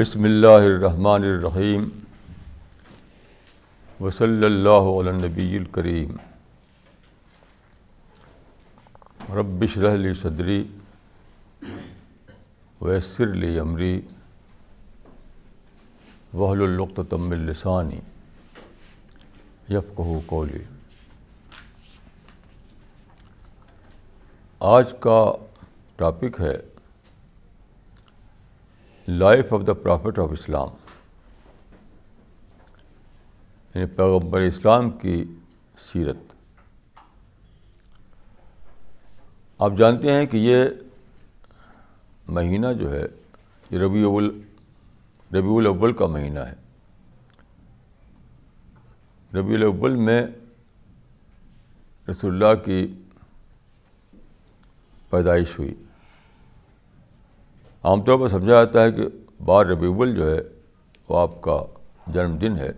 بسم اللہ الرحمن الرحیم وصلی اللہ علی النبی الکریم رب اشرح لی صدری ویسر لی امری واحلل عقدۃ من لسانی یفقہوا قولی۔ آج کا ٹاپک ہے life of the prophet of اسلام، یعنی پیغمبر اسلام کی سیرت۔ آپ جانتے ہیں کہ یہ مہینہ جو ہے یہ ربیع الاول کا مہینہ ہے۔ ربیع الاول میں رسول اللہ کی پیدائش ہوئی۔ عام طور پر سمجھا جاتا ہے کہ 12 ربیع الاول جو ہے وہ آپ کا جنم دن ہے،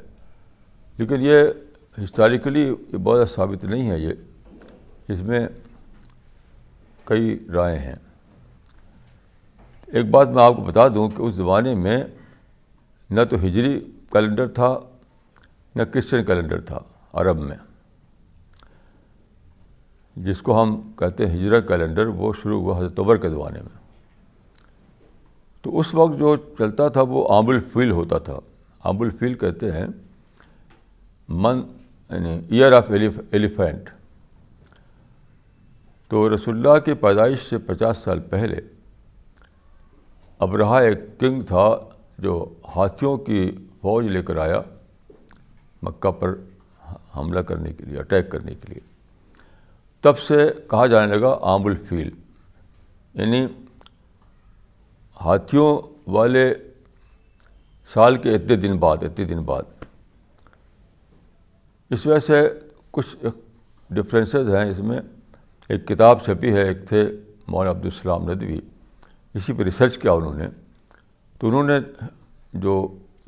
لیکن یہ ہسٹوریکلی یہ بہت ثابت نہیں ہے، یہ اس میں کئی رائے ہیں۔ ایک بات میں آپ کو بتا دوں کہ اس زمانے میں نہ تو ہجری کیلنڈر تھا نہ کرسچن کیلنڈر تھا عرب میں، جس کو ہم کہتے ہیں ہجرہ کیلنڈر، وہ شروع ہوا حضرت عمر کے زمانے میں۔ تو اس وقت جو چلتا تھا وہ عام الفیل ہوتا تھا۔ عام الفیل کہتے ہیں یعنی ایئر آف ایلیفینٹ۔ تو رسول اللہ کی پیدائش سے 50 سال پہلے ابرہہ ایک کنگ تھا جو ہاتھیوں کی فوج لے کر آیا مکہ پر حملہ کرنے کے لیے، اٹیک کرنے کے لیے۔ تب سے کہا جانے لگا عام الفیل، یعنی ہاتھیوں والے سال کے اتنے دن بعد۔ اس وجہ سے کچھ ڈفرینسز ہیں اس میں۔ ایک کتاب چھپی ہے، ایک تھے مولانا عبدالسلام ندوی، اسی پہ ریسرچ کیا انہوں نے، تو انہوں نے جو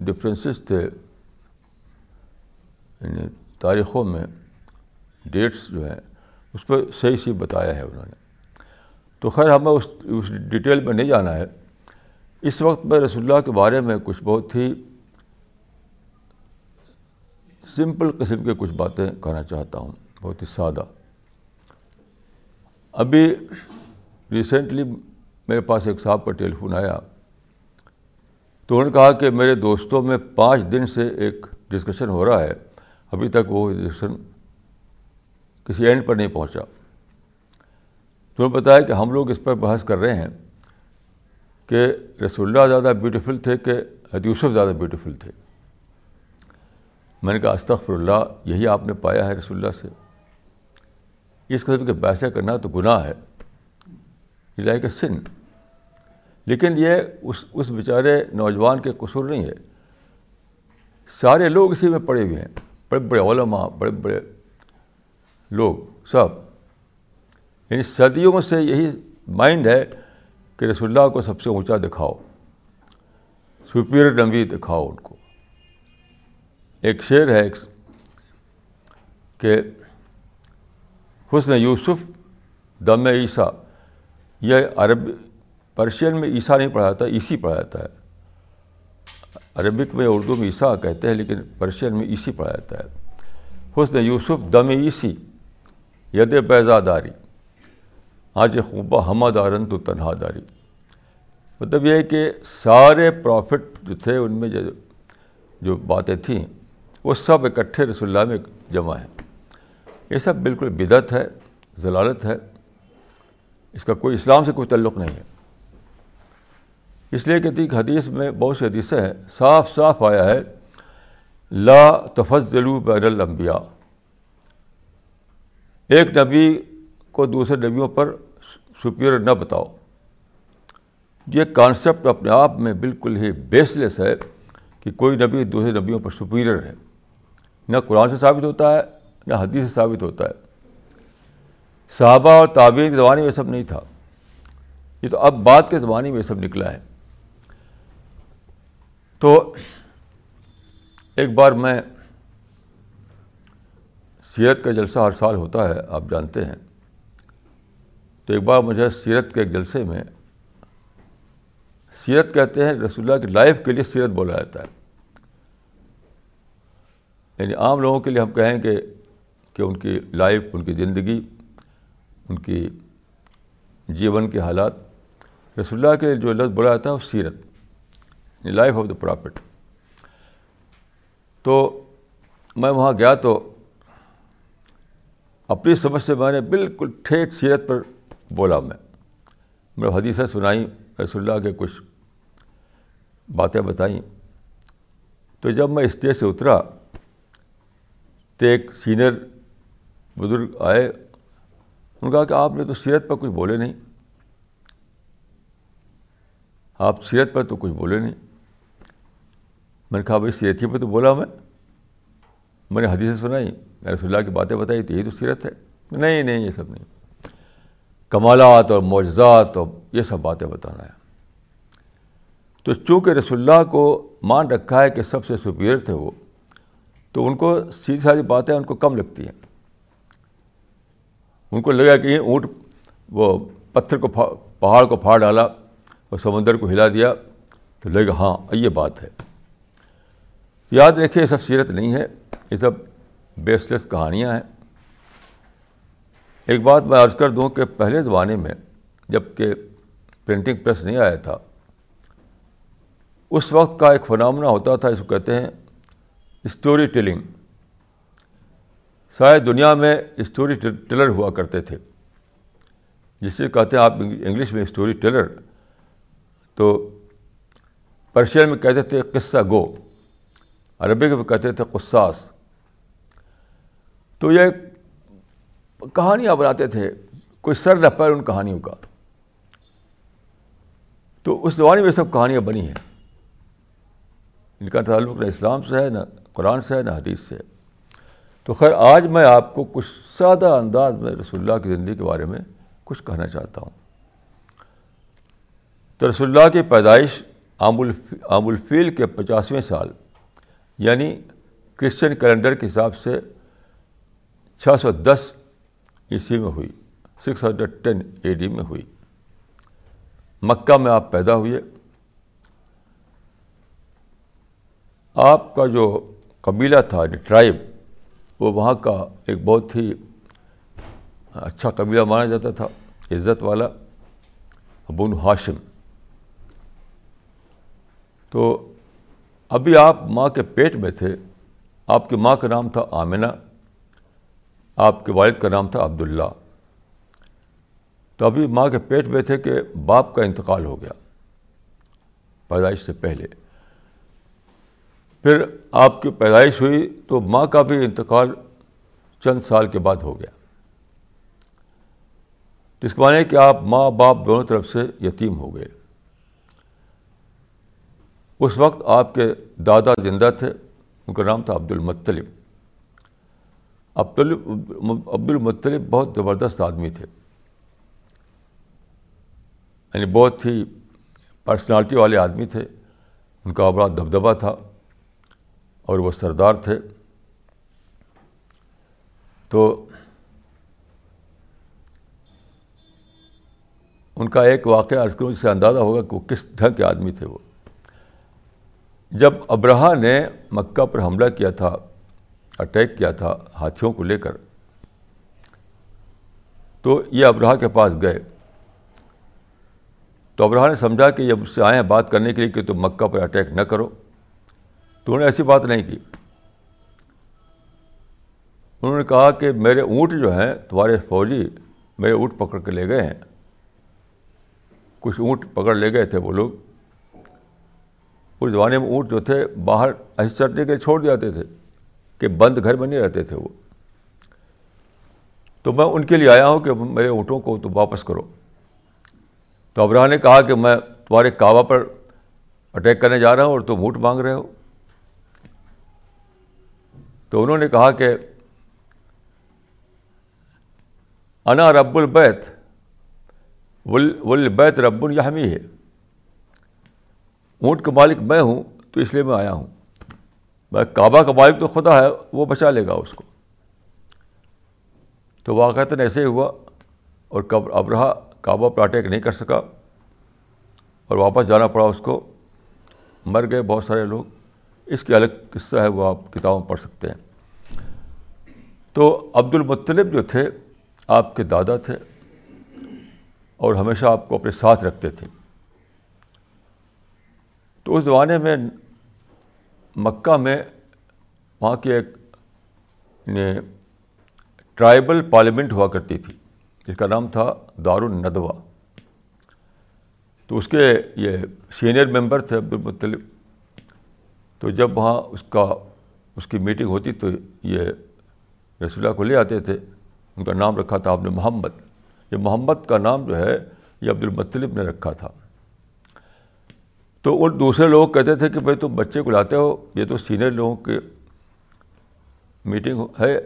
ڈفرینسز تھے یعنی تاریخوں میں ڈیٹس جو ہیں اس پہ صحیح بتایا ہے انہوں نے۔ تو خیر ہمیں اس ڈیٹیل میں نہیں جانا ہے۔ اس وقت میں رسول اللہ کے بارے میں کچھ بہت ہی سمپل قسم کے کچھ باتیں کہنا چاہتا ہوں، بہت ہی سادہ۔ ابھی ریسنٹلی میرے پاس ایک صاحب کا ٹیلی فون آیا، تو انہوں نے کہا کہ میرے دوستوں میں 5 دن سے ایک ڈسکشن ہو رہا ہے، ابھی تک وہ ڈسکشن کسی اینڈ پر نہیں پہنچا۔ تو بتایا کہ ہم لوگ اس پر بحث کر رہے ہیں کہ رسول اللہ زیادہ بیوٹیفل تھے کہ حضرت یوسف زیادہ بیوٹیفل تھے۔ میں نے کہا استغفر اللہ، یہی آپ نے پایا ہے رسول اللہ سے؟ اس قسم کے بحثیں کرنا تو گناہ ہے، لائک اے سن۔ لیکن یہ اس بیچارے نوجوان کے قصور نہیں ہے، سارے لوگ اسی میں پڑے ہوئے ہیں، بڑے بڑے علماء، بڑے بڑے لوگ سب، یعنی صدیوں سے یہی مائنڈ ہے کہ رسول اللہ کو سب سے اونچا دکھاؤ، سپیریئر نبی دکھاؤ ان کو۔ ایک شعر ہے کہ حسن یوسف دم عیسیٰ، یہ عرب پرشین میں عیسیٰ نہیں پڑھا جاتا، عیسی پڑھا جاتا ہے۔ عربک میں اردو میں عیسیٰ کہتے ہیں لیکن پرشین میں عیسی پڑھا جاتا ہے۔ حسن یوسف دم عیسی ید بیضا داری آج خوبہ ہمہ دارن تو تنہا داری۔ مطلب یہ ہے کہ سارے پرافٹ جو تھے ان میں جو باتیں تھیں وہ سب اکٹھے رسول اللہ میں جمع ہیں۔ یہ سب بالکل بدعت ہے، ضلالت ہے، اس کا کوئی اسلام سے کوئی تعلق نہیں ہے۔ اس لیے کہتی ہے کہ حدیث میں بہت سی حدیثیں ہیں، صاف صاف آیا ہے لا تفضلوا بین الانبیاء، ایک نبی کو دوسرے نبیوں پر سپیریئر نہ بتاؤ۔ یہ کانسیپٹ اپنے آپ میں بالکل ہی بیس لیس ہے کہ کوئی نبی دوسرے نبیوں پر سپیریئر ہے، نہ قرآن سے ثابت ہوتا ہے نہ حدیث سے ثابت ہوتا ہے۔ صحابہ اور تابعین کے زمانے میں سب نہیں تھا، یہ تو اب بعد کے زمانے میں سب نکلا ہے۔ تو ایک بار میں سیرت کا جلسہ ہر سال ہوتا ہے، آپ جانتے ہیں، تو ایک بار مجھے سیرت کے ایک جلسے میں سیرت کہتے ہیں رسول اللہ کی لائف کے لیے سیرت بولا جاتا ہے. یعنی عام لوگوں کے لیے ہم کہیں کہ ان کی لائف، ان کی زندگی، ان کی جیون کے حالات. رسول اللہ کے جو لفظ بولا جاتا ہے وہ سیرت، یعنی لائف آف دا پرافٹ. تو میں وہاں گیا تو اپنی سمجھ سے میں نے بالکل ٹھیک سیرت پر بولا. میں حدیثیں سنائیں، رسول اللہ کے کچھ باتیں بتائیں. تو جب میں اسٹیج سے اترا تو ایک سینئر بزرگ آئے، انہوں نے کہا کہ آپ نے تو سیرت پر کچھ بولے نہیں، آپ سیرت پر تو کچھ بولے نہیں. میں نے کہا بھائی سیرت ہی پہ تو بولا، میں نے حدیثیں سنائیں، رسول اللہ کی باتیں بتائی، تو یہی تو سیرت ہے. نہیں نہیں، یہ سب نہیں، کمالات اور معجزات اور یہ سب باتیں بتانا ہے. تو چونکہ رسول اللہ کو مان رکھا ہے کہ سب سے سپیریئر تھے وہ، تو ان کو سیدھی سادھی باتیں ان کو کم لگتی ہیں. ان کو لگا کہ یہ اونٹ وہ پتھر کو پہاڑ کو پھاڑ ڈالا اور سمندر کو ہلا دیا، تو لگا ہاں یہ بات ہے. یاد رکھیں یہ سب سیرت نہیں ہے، یہ سب بیس لیس کہانیاں ہیں. ایک بات میں عرض کر دوں کہ پہلے زمانے میں جب کہ پرنٹنگ پریس نہیں آیا تھا، اس وقت کا ایک فنامنا ہوتا تھا، اس کو کہتے ہیں اسٹوری ٹیلنگ. ساری دنیا میں اسٹوری ٹیلر ہوا کرتے تھے، جس سے کہتے ہیں آپ انگلش میں اسٹوری ٹیلر، تو پرشین میں کہتے تھے قصہ گو، عربی میں کہتے تھے قصاص. تو یہ کہانیاں بناتے تھے، کوئی سر نہ پیر ان کہانیوں کا. تو اس زمانے میں سب کہانیاں بنی ہیں، ان کا تعلق نہ اسلام سے ہے، نہ قرآن سے ہے، نہ حدیث سے ہے. تو خیر آج میں آپ کو کچھ سادہ انداز میں رسول اللہ کی زندگی کے بارے میں کچھ کہنا چاہتا ہوں. تو رسول اللہ کی پیدائش عام الفیل کے 50ویں سال، یعنی کرسچن کیلنڈر کے حساب سے 610 عیسوی میں ہوئی، 610 AD میں ہوئی. مکہ میں آپ پیدا ہوئے. آپ کا جو قبیلہ تھا، ٹرائب، وہ وہاں کا ایک بہت ہی اچھا قبیلہ مانا جاتا تھا، عزت والا، بنو ہاشم. تو ابھی آپ ماں کے پیٹ میں تھے. آپ کی ماں کا نام تھا آمنہ، آپ کے والد کا نام تھا عبداللہ. تو ابھی ماں کے پیٹ میں تھے کہ باپ کا انتقال ہو گیا پیدائش سے پہلے. پھر آپ کی پیدائش ہوئی تو ماں کا بھی انتقال چند سال کے بعد ہو گیا. تو اس کے معنی ہے کہ آپ ماں باپ دونوں طرف سے یتیم ہو گئے. اس وقت آپ کے دادا زندہ تھے، ان کا نام تھا عبد المطلب. عبد المطلب بہت زبردست آدمی تھے، یعنی بہت ہی پرسنالٹی والے آدمی تھے. ان کا بڑا دبدبہ تھا اور وہ سردار تھے. تو ان کا ایک واقعہ عرض کروں، جس سے اندازہ ہوگا کہ وہ کس ڈھنگ کے آدمی تھے. وہ جب ابرہہ نے مکہ پر حملہ کیا تھا، اٹیک کیا تھا ہاتھیوں کو لے کر، تو یہ ابراہ کے پاس گئے. تو ابراہ نے سمجھا کہ یہ مجھ سے آئے ہیں بات کرنے کے لیے کہ تم مکہ پر اٹیک نہ کرو. تو انہوں نے ایسی بات نہیں کی. انہوں نے کہا کہ میرے اونٹ جو ہیں، تمہارے فوجی میرے اونٹ پکڑ کے لے گئے ہیں، کچھ اونٹ پکڑ لے گئے تھے وہ لوگ. اس زمانے میں اونٹ جو تھے باہر ایسے چرنے کے لیے چھوڑ جاتے تھے کہ بند گھر میں نہیں رہتے تھے وہ. تو میں ان کے لیے آیا ہوں کہ میرے اونٹوں کو تو واپس کرو. تو ابراہ نے کہا کہ میں تمہارے کعبہ پر اٹیک کرنے جا رہا ہوں اور تم اونٹ مانگ رہے ہو. تو انہوں نے کہا کہ انا رب البیت والبیت رب یحمی ہے، اونٹ کا مالک میں ہوں تو اس لیے میں آیا ہوں. کعبہ کا مالک تو خدا ہے، وہ بچا لے گا اس کو. تو واقعتاً ایسے ہی ہوا اور ابراہ کعبہ پر اٹیک نہیں کر سکا. اور واپس جانا پڑا اس کو، مر گئے بہت سارے لوگ. اس کے الگ قصہ ہے، وہ آپ کتابوں پڑھ سکتے ہیں. تو عبد المطلب جو تھے آپ کے دادا تھے اور ہمیشہ آپ کو اپنے ساتھ رکھتے تھے. تو اس زمانے میں مکہ میں وہاں کی ایک ٹرائبل پارلیمنٹ ہوا کرتی تھی جس کا نام تھا دار الندوہ. تو اس کے یہ سینئر ممبر تھے عبد المطلب. تو جب وہاں اس کی میٹنگ ہوتی تو یہ رسول اللہ کو لے آتے تھے. ان کا نام رکھا تھا آپ نے محمد. یہ محمد کا نام جو ہے یہ عبد المطلب نے رکھا تھا. تو ان دوسرے لوگ کہتے تھے کہ بھائی تم بچے کو لاتے ہو، یہ تو سینئر لوگوں کی میٹنگ ہے.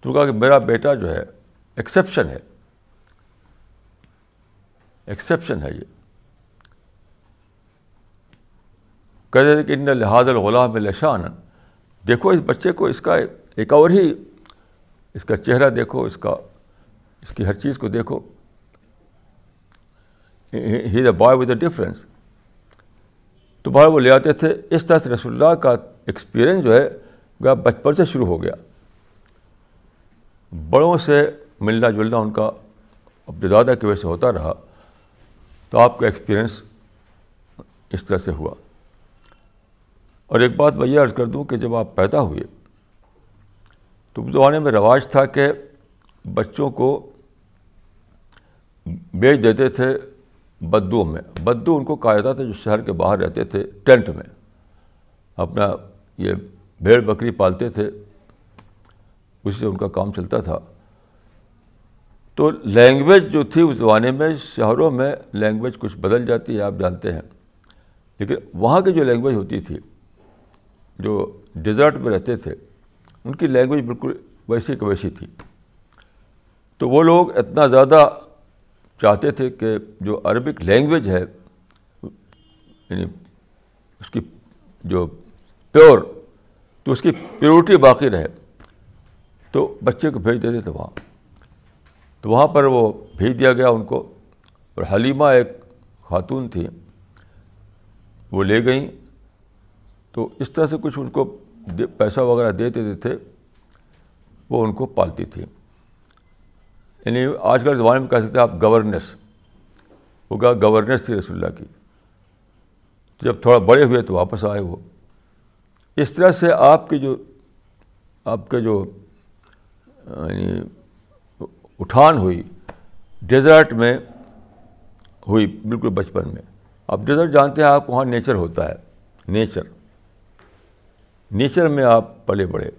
تو کہا کہ میرا بیٹا جو ہے ایکسیپشن ہے، ایکسیپشن ہے. یہ کہتے تھے کہ ان لہٰذا الغلام لشان، دیکھو اس بچے کو، اس کا ایک اور ہی، اس کا چہرہ دیکھو، اس کی ہر چیز کو دیکھو. He is a boy with a difference. تو بھائی وہ لے آتے تھے. اس طرح سے رسول اللہ کا ایکسپیرئنس جو ہے بچپن سے شروع ہو گیا. بڑوں سے ملنا جلنا ان کا اپنے دادا کی وجہ سے ہوتا رہا. تو آپ کا ایکسپیرئنس اس طرح سے ہوا. اور ایک بات میں یہ عرض کر دوں کہ جب آپ پیدا ہوئے تو اس زمانے میں رواج تھا کہ بچوں کو بیچ دیتے تھے بدو میں. بدو ان کو کہا جاتا تھا جو شہر کے باہر رہتے تھے ٹینٹ میں، اپنا یہ بھیڑ بکری پالتے تھے، اسی سے ان کا کام چلتا تھا. تو لینگویج جو تھی اس زمانے میں، شہروں میں لینگویج کچھ بدل جاتی ہے آپ جانتے ہیں، لیکن وہاں کی جو لینگویج ہوتی تھی، جو ڈیزرٹ میں رہتے تھے، ان کی لینگویج بالکل ویسی کی ویسی تھی. تو وہ لوگ اتنا زیادہ چاہتے تھے کہ جو عربک لینگویج ہے، یعنی اس کی جو پیور، تو اس کی پیورٹی باقی رہے. تو بچے کو بھیج دیتے تھے وہاں. تو وہاں پر وہ بھیج دیا گیا ان کو. اور حلیمہ ایک خاتون تھی، وہ لے گئیں. تو اس طرح سے کچھ ان کو پیسہ وغیرہ دے دیتے تھے، وہ ان کو پالتی تھی. یعنی آج کل زمانے میں کہہ سکتے ہیں آپ گورننس، وہ کہا گورننس تھی رسول اللہ کی. جب تھوڑا بڑے ہوئے تو واپس آئے وہ. اس طرح سے آپ کے جو یعنی اٹھان ہوئی ڈیزرٹ میں ہوئی، بالکل بچپن میں. آپ ڈیزرٹ جانتے ہیں، آپ وہاں نیچر ہوتا ہے، نیچر میں آپ پلے بڑھے.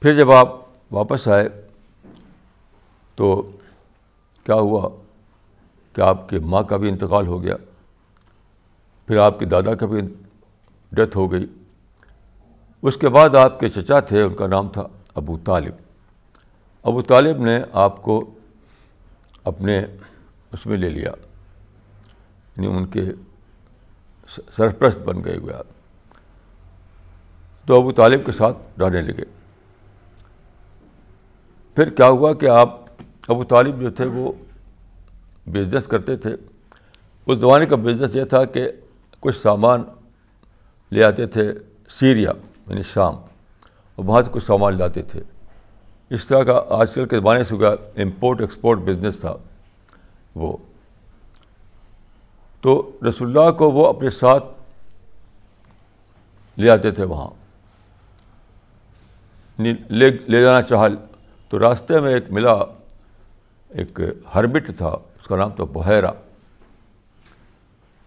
پھر جب آپ واپس آئے تو کیا ہوا کہ آپ کے ماں کا بھی انتقال ہو گیا، پھر آپ کے دادا کا بھی ڈیتھ ہو گئی. اس کے بعد آپ کے چچا تھے، ان کا نام تھا ابو طالب. ابو طالب نے آپ کو اپنے اس میں لے لیا، یعنی ان کے سرپرست بن گئے ہوئے آپ. تو ابو طالب کے ساتھ رہنے لگے. پھر کیا ہوا کہ آپ ابو طالب جو تھے وہ بزنس کرتے تھے. اس زمانے کا بزنس یہ تھا کہ کچھ سامان لے آتے تھے سیریا، یعنی شام، اور وہاں سے کچھ سامان لاتے تھے. اس طرح کا آج کل کے زمانے سے ہوا امپورٹ ایکسپورٹ بزنس تھا وہ. تو رسول اللہ کو وہ اپنے ساتھ لے آتے تھے وہاں، لے جانا چاہا. تو راستے میں ایک ملا، ایک ہرمٹ تھا، اس کا نام تھا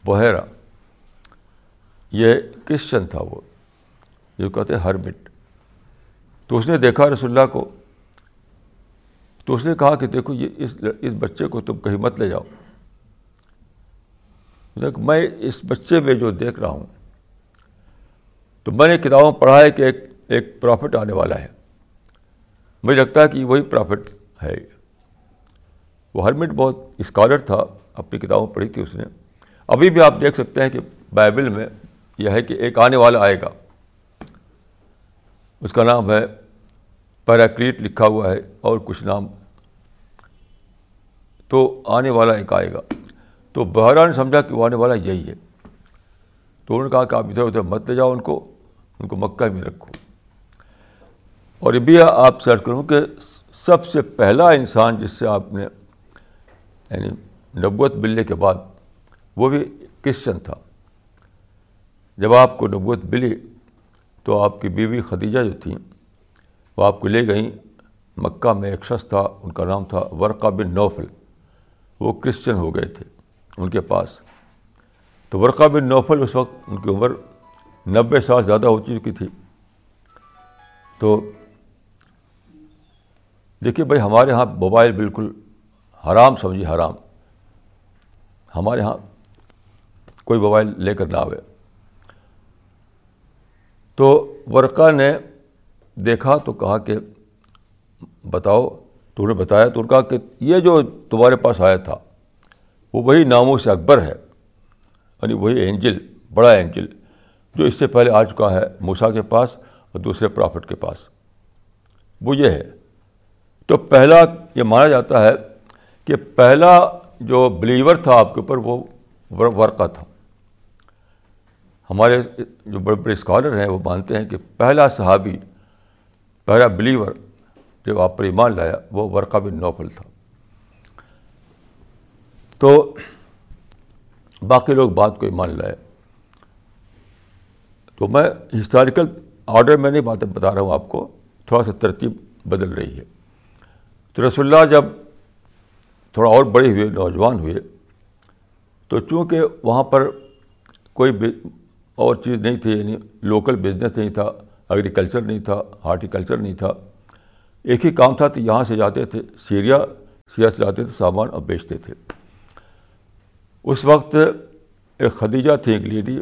بحیرہ. یہ کرسچن تھا وہ، جو کہتے ہیں ہرمٹ. تو اس نے دیکھا رسول اللہ کو. تو اس نے کہا کہ دیکھو یہ اس بچے کو تم کہیں مت لے جاؤ. میں اس بچے میں جو دیکھ رہا ہوں، تو میں نے کتابوں پڑھا ہے کہ ایک پرافٹ آنے والا ہے. مجھے لگتا ہے کہ وہی پرافٹ ہے. وہ ہرمٹ بہت اسکالر تھا، اپنی کتابوں پڑھی تھی اس نے. ابھی بھی آپ دیکھ سکتے ہیں کہ بائبل میں یہ ہے کہ ایک آنے والا آئے گا، اس کا نام ہے پیراکلیٹ لکھا ہوا ہے اور کچھ نام. تو آنے والا ایک آئے گا. تو بہرحال نے سمجھا کہ وہ آنے والا یہی ہے. تو انہوں نے کہا کہ آپ ادھر ادھر مت لے جاؤ ان کو مکہ میں رکھو. اور یہ بھی آپ سرچ کروں کہ سب سے پہلا انسان جس سے آپ نے یعنی نبوت ملنے کے بعد وہ بھی کرسچن تھا. جب آپ کو نبوت ملی تو آپ کی بیوی خدیجہ جو تھیں وہ آپ کو لے گئیں. مکہ میں ایک شخص تھا ان کا نام تھا ورقہ بن نوفل, وہ کرسچن ہو گئے تھے ان کے پاس. تو ورقہ بن نوفل اس وقت ان کی عمر 90 سال زیادہ ہو چکی تھی. تو دیکھیے بھائی ہمارے ہاں موبائل بالکل حرام سمجھیے, حرام. ہمارے ہاں کوئی موبائل لے کر نہ آئے. تو ورقہ نے دیکھا تو کہا کہ بتاؤ, تو انہوں نے بتایا. تو انہوں نے کہا کہ یہ جو تمہارے پاس آیا تھا وہ وہی ناموس اکبر ہے, یعنی وہی اینجل, بڑا اینجل جو اس سے پہلے آ چکا ہے موسیٰ کے پاس اور دوسرے پرافٹ کے پاس, وہ یہ ہے. تو پہلا یہ مانا جاتا ہے کہ پہلا جو بلیور تھا آپ کے اوپر وہ ورقہ تھا. ہمارے جو بڑے بڑے اسکالر ہیں وہ مانتے ہیں کہ پہلا صحابی, پہلا بلیور جب آپ پر ایمان لایا وہ ورقہ بن نوفل تھا. تو باقی لوگ بات کو ایمان لائے. تو میں ہسٹوریکل آرڈر میں نہیں باتیں بتا رہا ہوں آپ کو, تھوڑا سا ترتیب بدل رہی ہے. تو رسول اللہ جب تھوڑا اور بڑے ہوئے, نوجوان ہوئے, تو چونکہ وہاں پر کوئی اور چیز نہیں تھی, یعنی لوکل بزنس نہیں تھا, ایگریکلچر نہیں تھا, ہارٹیکلچر نہیں تھا, ایک ہی کام تھا. تو یہاں سے جاتے تھے سیریا سے جاتے تھے سامان اور بیچتے تھے. اس وقت ایک خدیجہ تھیں, ایک لیڈی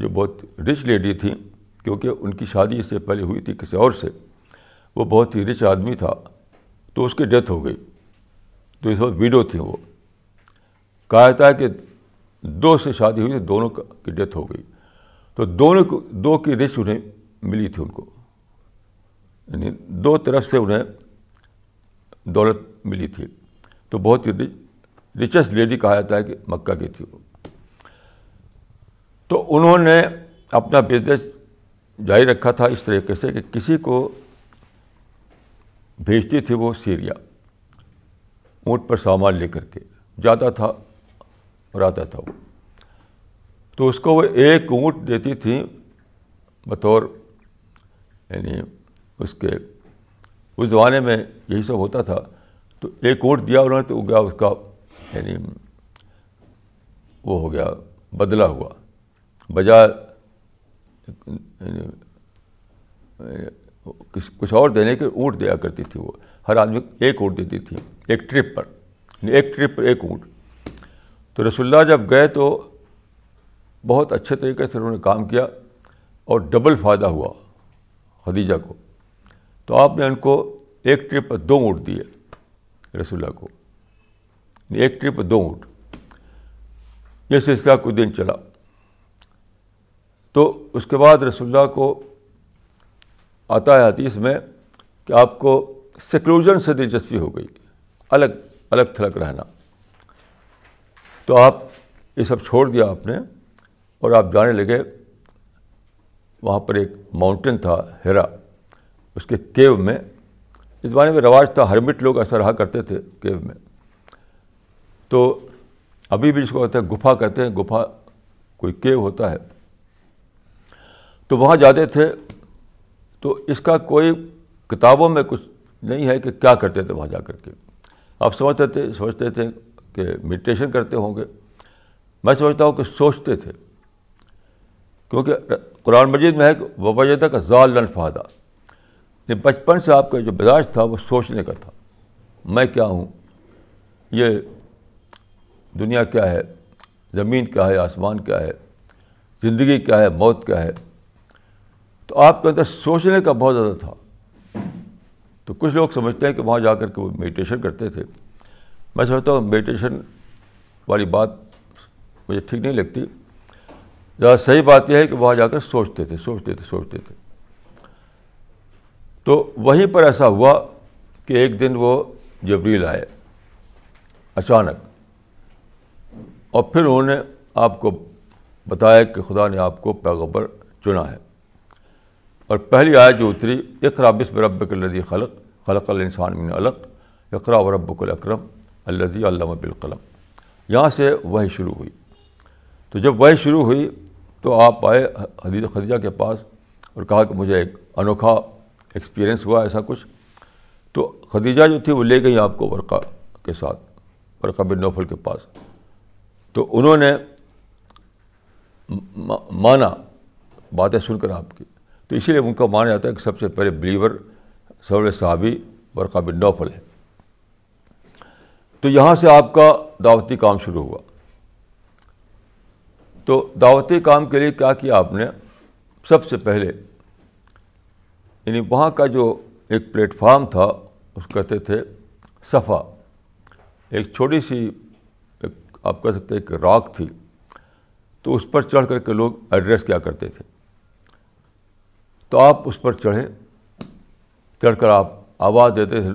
جو بہت رچ لیڈی تھیں, کیونکہ ان کی شادی اس سے پہلے ہوئی تھی کسی اور سے, وہ بہت ہی رچ آدمی تھا. تو اس کی ڈیتھ ہو گئی, تو اس وقت ویڈو تھیں وہ. کہا جاتا ہے کہ 2 سے شادی ہوئی تھی, دونوں کی ڈیتھ ہو گئی. تو دو کی رچ انہیں ملی تھی, ان کو یعنی 2 طرف سے انہیں دولت ملی تھی. تو بہت ہی رچسٹ لیڈی کہا جاتا ہے کہ مکہ کی تھی وہ. تو انہوں نے اپنا بزنس جاری رکھا تھا اس طریقے سے کہ کسی کو بھیجتی تھی وہ سیریا, اونٹ پر سامان لے کر کے جاتا تھا اور آتا تھا وہ. تو اس کو وہ ایک اونٹ دیتی تھی بطور, یعنی اس کے اس زمانے میں یہی سب ہوتا تھا. تو ایک اونٹ دیا انہوں نے, تو گیا اس کا یعنی وہ ہو گیا, بدلہ ہوا. بجائے کچھ اور دینے کے اونٹ دیا کرتی تھی وہ. ہر آدمی ایک اونٹ دیتی تھی ایک ٹرپ پر, ایک اونٹ. تو رسول اللہ جب گئے تو بہت اچھے طریقے سے انہوں نے کام کیا اور ڈبل فائدہ ہوا خدیجہ کو. تو آپ نے ان کو ایک ٹرپ پر 2 اونٹ دیے رسول اللہ کو, ایک ٹرپ پر 2 اونٹ. یہ سلسلہ کچھ دن چلا. تو اس کے بعد رسول اللہ کو آتا ہے حدیث میں کہ آپ کو سیکلوژن سے دلچسپی ہو گئی, الگ تھلگ رہنا. تو آپ یہ سب چھوڑ دیا آپ نے اور آپ جانے لگے. وہاں پر ایک ماؤنٹین تھا ہیرا, اس کے کیو میں. اس بارے میں رواج تھا, ہرمٹ لوگ ایسا رہا کرتے تھے کیو میں. تو ابھی بھی اس کو کہتے ہیں گفا, کوئی کیو ہوتا ہے. تو وہاں جاتے تھے. تو اس کا کوئی کتابوں میں کچھ نہیں ہے کہ کیا کرتے تھے وہاں جا کر کے. آپ سمجھتے تھے کہ میڈیٹیشن کرتے ہوں گے, میں سمجھتا ہوں کہ سوچتے تھے. کیونکہ قرآن مجید میں ہے کہ وبجدہ کا ضالن فہدا, یہ بچپن سے آپ کا جو مزاج تھا وہ سوچنے کا تھا. میں کیا ہوں, یہ دنیا کیا ہے, زمین کیا ہے, آسمان کیا ہے, زندگی کیا ہے, موت کیا ہے. تو آپ کے اندر سوچنے کا بہت زیادہ تھا. تو کچھ لوگ سمجھتے ہیں کہ وہاں جا کر کے وہ میڈیٹیشن کرتے تھے. میں سمجھتا ہوں میڈیٹیشن والی بات مجھے ٹھیک نہیں لگتی. زیادہ صحیح بات یہ ہے کہ وہاں جا کر سوچتے تھے. تو وہیں پر ایسا ہوا کہ ایک دن وہ جبریل آئے اچانک. اور پھر انہوں نے آپ کو بتایا کہ خدا نے آپ کو پیغبر چنا ہے. اور پہلی آیت جو اتری اقرا بسم ربک الذی خلق خلق الانسان من علق اقرا وربک الاکرم الذی علم بالقلم, یہاں سے وحی شروع ہوئی. تو جب وحی شروع ہوئی تو آپ آئے حضرت خدیجہ کے پاس اور کہا کہ مجھے ایک انوکھا ایکسپیرینس ہوا ایسا کچھ. تو خدیجہ جو تھی وہ لے گئی آپ کو ورقہ کے ساتھ, ورقہ بن نوفل کے پاس. تو انہوں نے مانا باتیں سن کر آپ کی, تو اسی لیے ان کا مانا جاتا ہے کہ سب سے پہلے بلیور سب صحابی ورقہ بن نوفل ہے. تو یہاں سے آپ کا دعوتی کام شروع ہوا. تو دعوتی کام کے لیے کیا کیا آپ نے؟ سب سے پہلے یعنی وہاں کا جو ایک پلیٹ فارم تھا اس کہتے تھے صفا, ایک چھوٹی سی آپ کہہ سکتے ہیں کہ راک تھی, تو اس پر چڑھ کر کے لوگ ایڈریس کیا کرتے تھے. تو آپ اس پر چڑھے, چڑھ کر آپ آواز دیتے تھے,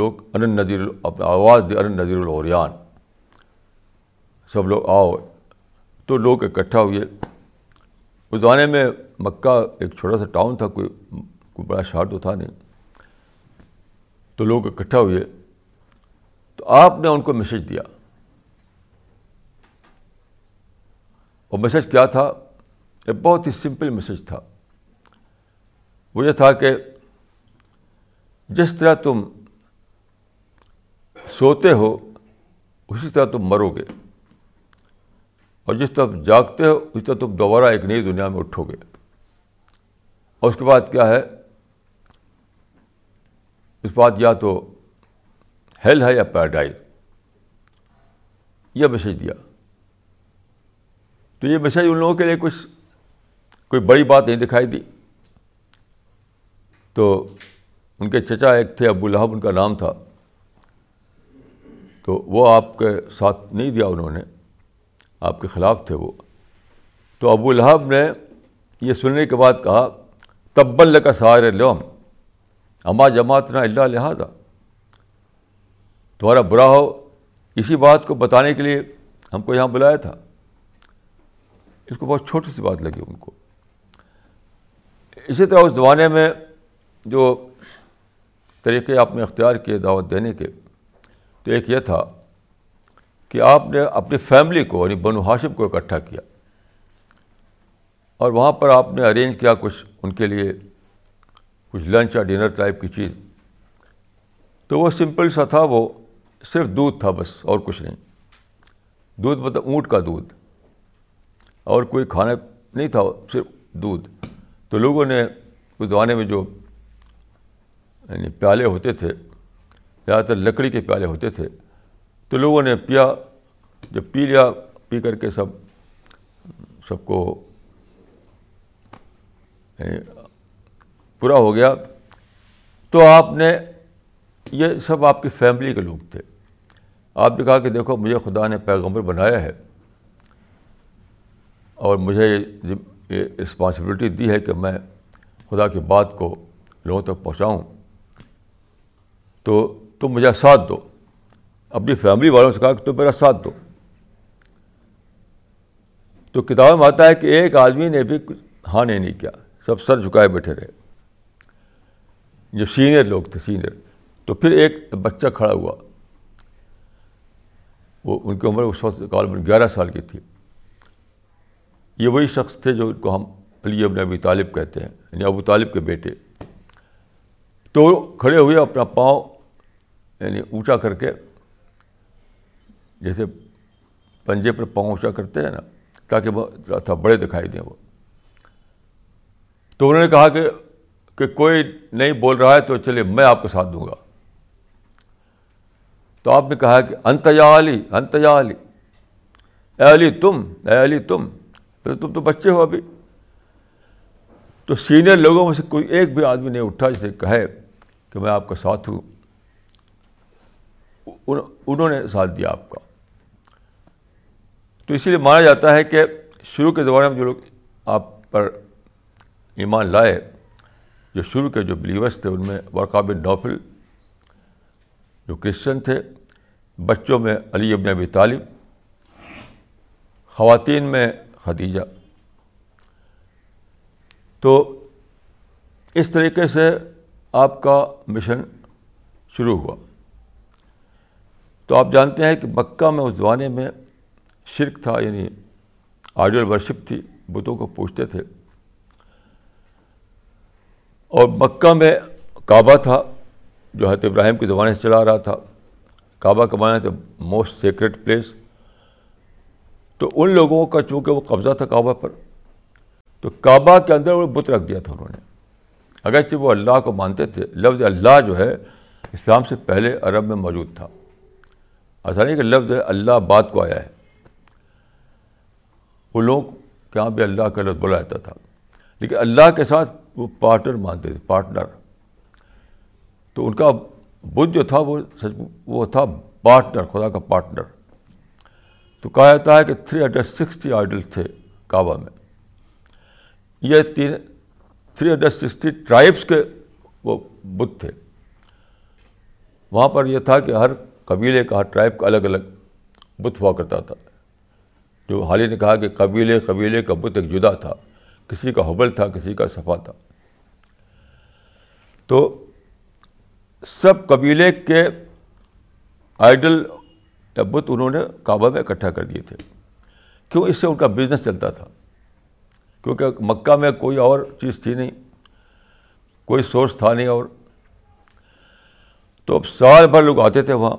لوگ انن نذیر اپنا آواز دے انن نذیر العریان, سب لوگ آؤ. تو لوگ اکٹھا ہوئے. اس زمانے میں مکہ ایک چھوٹا سا ٹاؤن تھا, کوئی بڑا شہر تو تھا نہیں. تو لوگ اکٹھا ہوئے, تو آپ نے ان کو میسج دیا. اور میسج کیا تھا؟ ایک بہت ہی سمپل میسج تھا. وہ یہ تھا کہ جس طرح تم سوتے ہو اسی طرح تم مرو گے, اور جس طرح جاگتے ہو اس طرح تم دوبارہ ایک نئی دنیا میں اٹھو گے. اور اس کے بعد کیا ہے؟ اس بات یا تو ہیل ہے یا پیراڈائز, یہ میسج دیا. تو یہ میسج ان لوگوں کے لیے کوئی بڑی بات نہیں دکھائی دی. تو ان کے چچا ایک تھے ابو لہب ان کا نام تھا, تو وہ آپ کے ساتھ نہیں دیا, انہوں نے آپ کے خلاف تھے وہ. تو ابو لہب نے یہ سننے کے بعد کہا تبا لک سارے اليوم اما جماعتنا الا لہذا, تمہارا برا ہو اسی بات کو بتانے کے لیے ہم کو یہاں بلایا تھا. اس کو بہت چھوٹی سی بات لگی ان کو. اسی طرح اس زمانے میں جو طریقے آپ نے اختیار کیے دعوت دینے کے, تو ایک یہ تھا کہ آپ نے اپنی فیملی کو یعنی بنو ہاشم کو اکٹھا کیا, اور وہاں پر آپ نے ارینج کیا کچھ ان کے لیے کچھ لنچ یا ڈنر ٹائپ کی چیز. تو وہ سمپل سا تھا, وہ صرف دودھ تھا بس اور کچھ نہیں. دودھ مطلب اونٹ کا دودھ, اور کوئی کھانا نہیں تھا, صرف دودھ. تو لوگوں نے اس زمانے میں جو یعنی پیالے ہوتے تھے, زیادہ تر لکڑی کے پیالے ہوتے تھے, تو لوگوں نے پیا. جب پی لیا, پی کر کے سب کو پورا ہو گیا. تو آپ نے یہ سب آپ کی فیملی کے لوگ تھے. آپ نے کہا کہ دیکھو مجھے خدا نے پیغمبر بنایا ہے اور مجھے یہ رسپانسبلٹی دی ہے کہ میں خدا کی بات کو لوگوں تک پہنچاؤں. تو تم مجھے ساتھ دو. اپنی فیملی والوں سے کہا کہ تم میرا ساتھ دو. تو کتابوں میں آتا ہے کہ ایک آدمی نے بھی ہاں نہیں کیا, سب سر جھکائے بیٹھے رہے جو سینئر لوگ تھے سینئر. تو پھر ایک بچہ کھڑا ہوا, وہ ان کی عمر اس وقت غالباً 11 سال کی تھی. یہ وہی شخص تھے جو ان کو ہم علی ابن ابی طالب کہتے ہیں, یعنی ابو طالب کے بیٹے. تو کھڑے ہوئے اپنا پاؤں یعنی اونچا کر کے, جیسے پنجے پر پاؤں اونچا کرتے ہیں نا تاکہ بڑے دکھائی دیں وہ. تو انہوں نے کہا کہ کوئی نہیں بول رہا ہے تو چلے میں آپ کے ساتھ دوں گا. تو آپ نے کہا کہ انت یا علی انت یا علی, اے علی تم, اے علی تم, تم تو بچے ہو ابھی. تو سینئر لوگوں میں سے کوئی ایک بھی آدمی نہیں اٹھا جسے کہے کہ میں آپ کا ساتھ ہوں. انہوں نے ساتھ دیا آپ کا. تو اسی لیے مانا جاتا ہے کہ شروع کے زمانے میں جو لوگ آپ پر ایمان لائے, جو شروع کے جو بلیورس تھے, ان میں ورقہ بن نوفل جو کرسچن تھے, بچوں میں علی ابن ابی طالب, خواتین میں خدیجہ. تو اس طریقے سے آپ کا مشن شروع ہوا. تو آپ جانتے ہیں کہ مکہ میں اس زمانے میں شرک تھا، یعنی آئیڈل ورشپ تھی، بتوں کو پوجتے تھے. اور مکہ میں کعبہ تھا جو حضرت ابراہیم کے زمانے سے چلا رہا تھا. کعبہ کا معنی تھا موسٹ سیکرٹ پلیس. تو ان لوگوں کا چونکہ وہ قبضہ تھا کعبہ پر، تو کعبہ کے اندر وہ بت رکھ دیا تھا انہوں نے. اگرچہ وہ اللہ کو مانتے تھے، لفظ اللہ جو ہے اسلام سے پہلے عرب میں موجود تھا. ایسا نہیں کہ لفظ اللہ بعد کو آیا ہے، وہ لوگ کے یہاں بھی اللہ کا لفظ بولا جاتا تھا، لیکن اللہ کے ساتھ وہ پارٹنر مانتے تھے، پارٹنر. تو ان کا بت جو تھا وہ تھا پارٹنر، خدا کا پارٹنر. تو کہا جاتا ہے کہ 360 آئیڈل تھے کعبہ میں. یہ 360 ٹرائبس کے وہ بت تھے. وہاں پر یہ تھا کہ ہر قبیلے کا، ہر ٹرائب کا الگ الگ بت ہوا کرتا تھا. جو حالی نے کہا کہ قبیلے قبیلے کا بت ایک جدا تھا، کسی کا حبل تھا، کسی کا صفا تھا. تو سب قبیلے کے آئیڈل یا بت انہوں نے کعبہ میں اکٹھا کر دیے تھے. کیوں؟ اس سے ان کا بزنس چلتا تھا، کیونکہ مکہ میں کوئی اور چیز تھی نہیں، کوئی سورس تھا نہیں. اور تو اب سال بھر لوگ آتے تھے وہاں.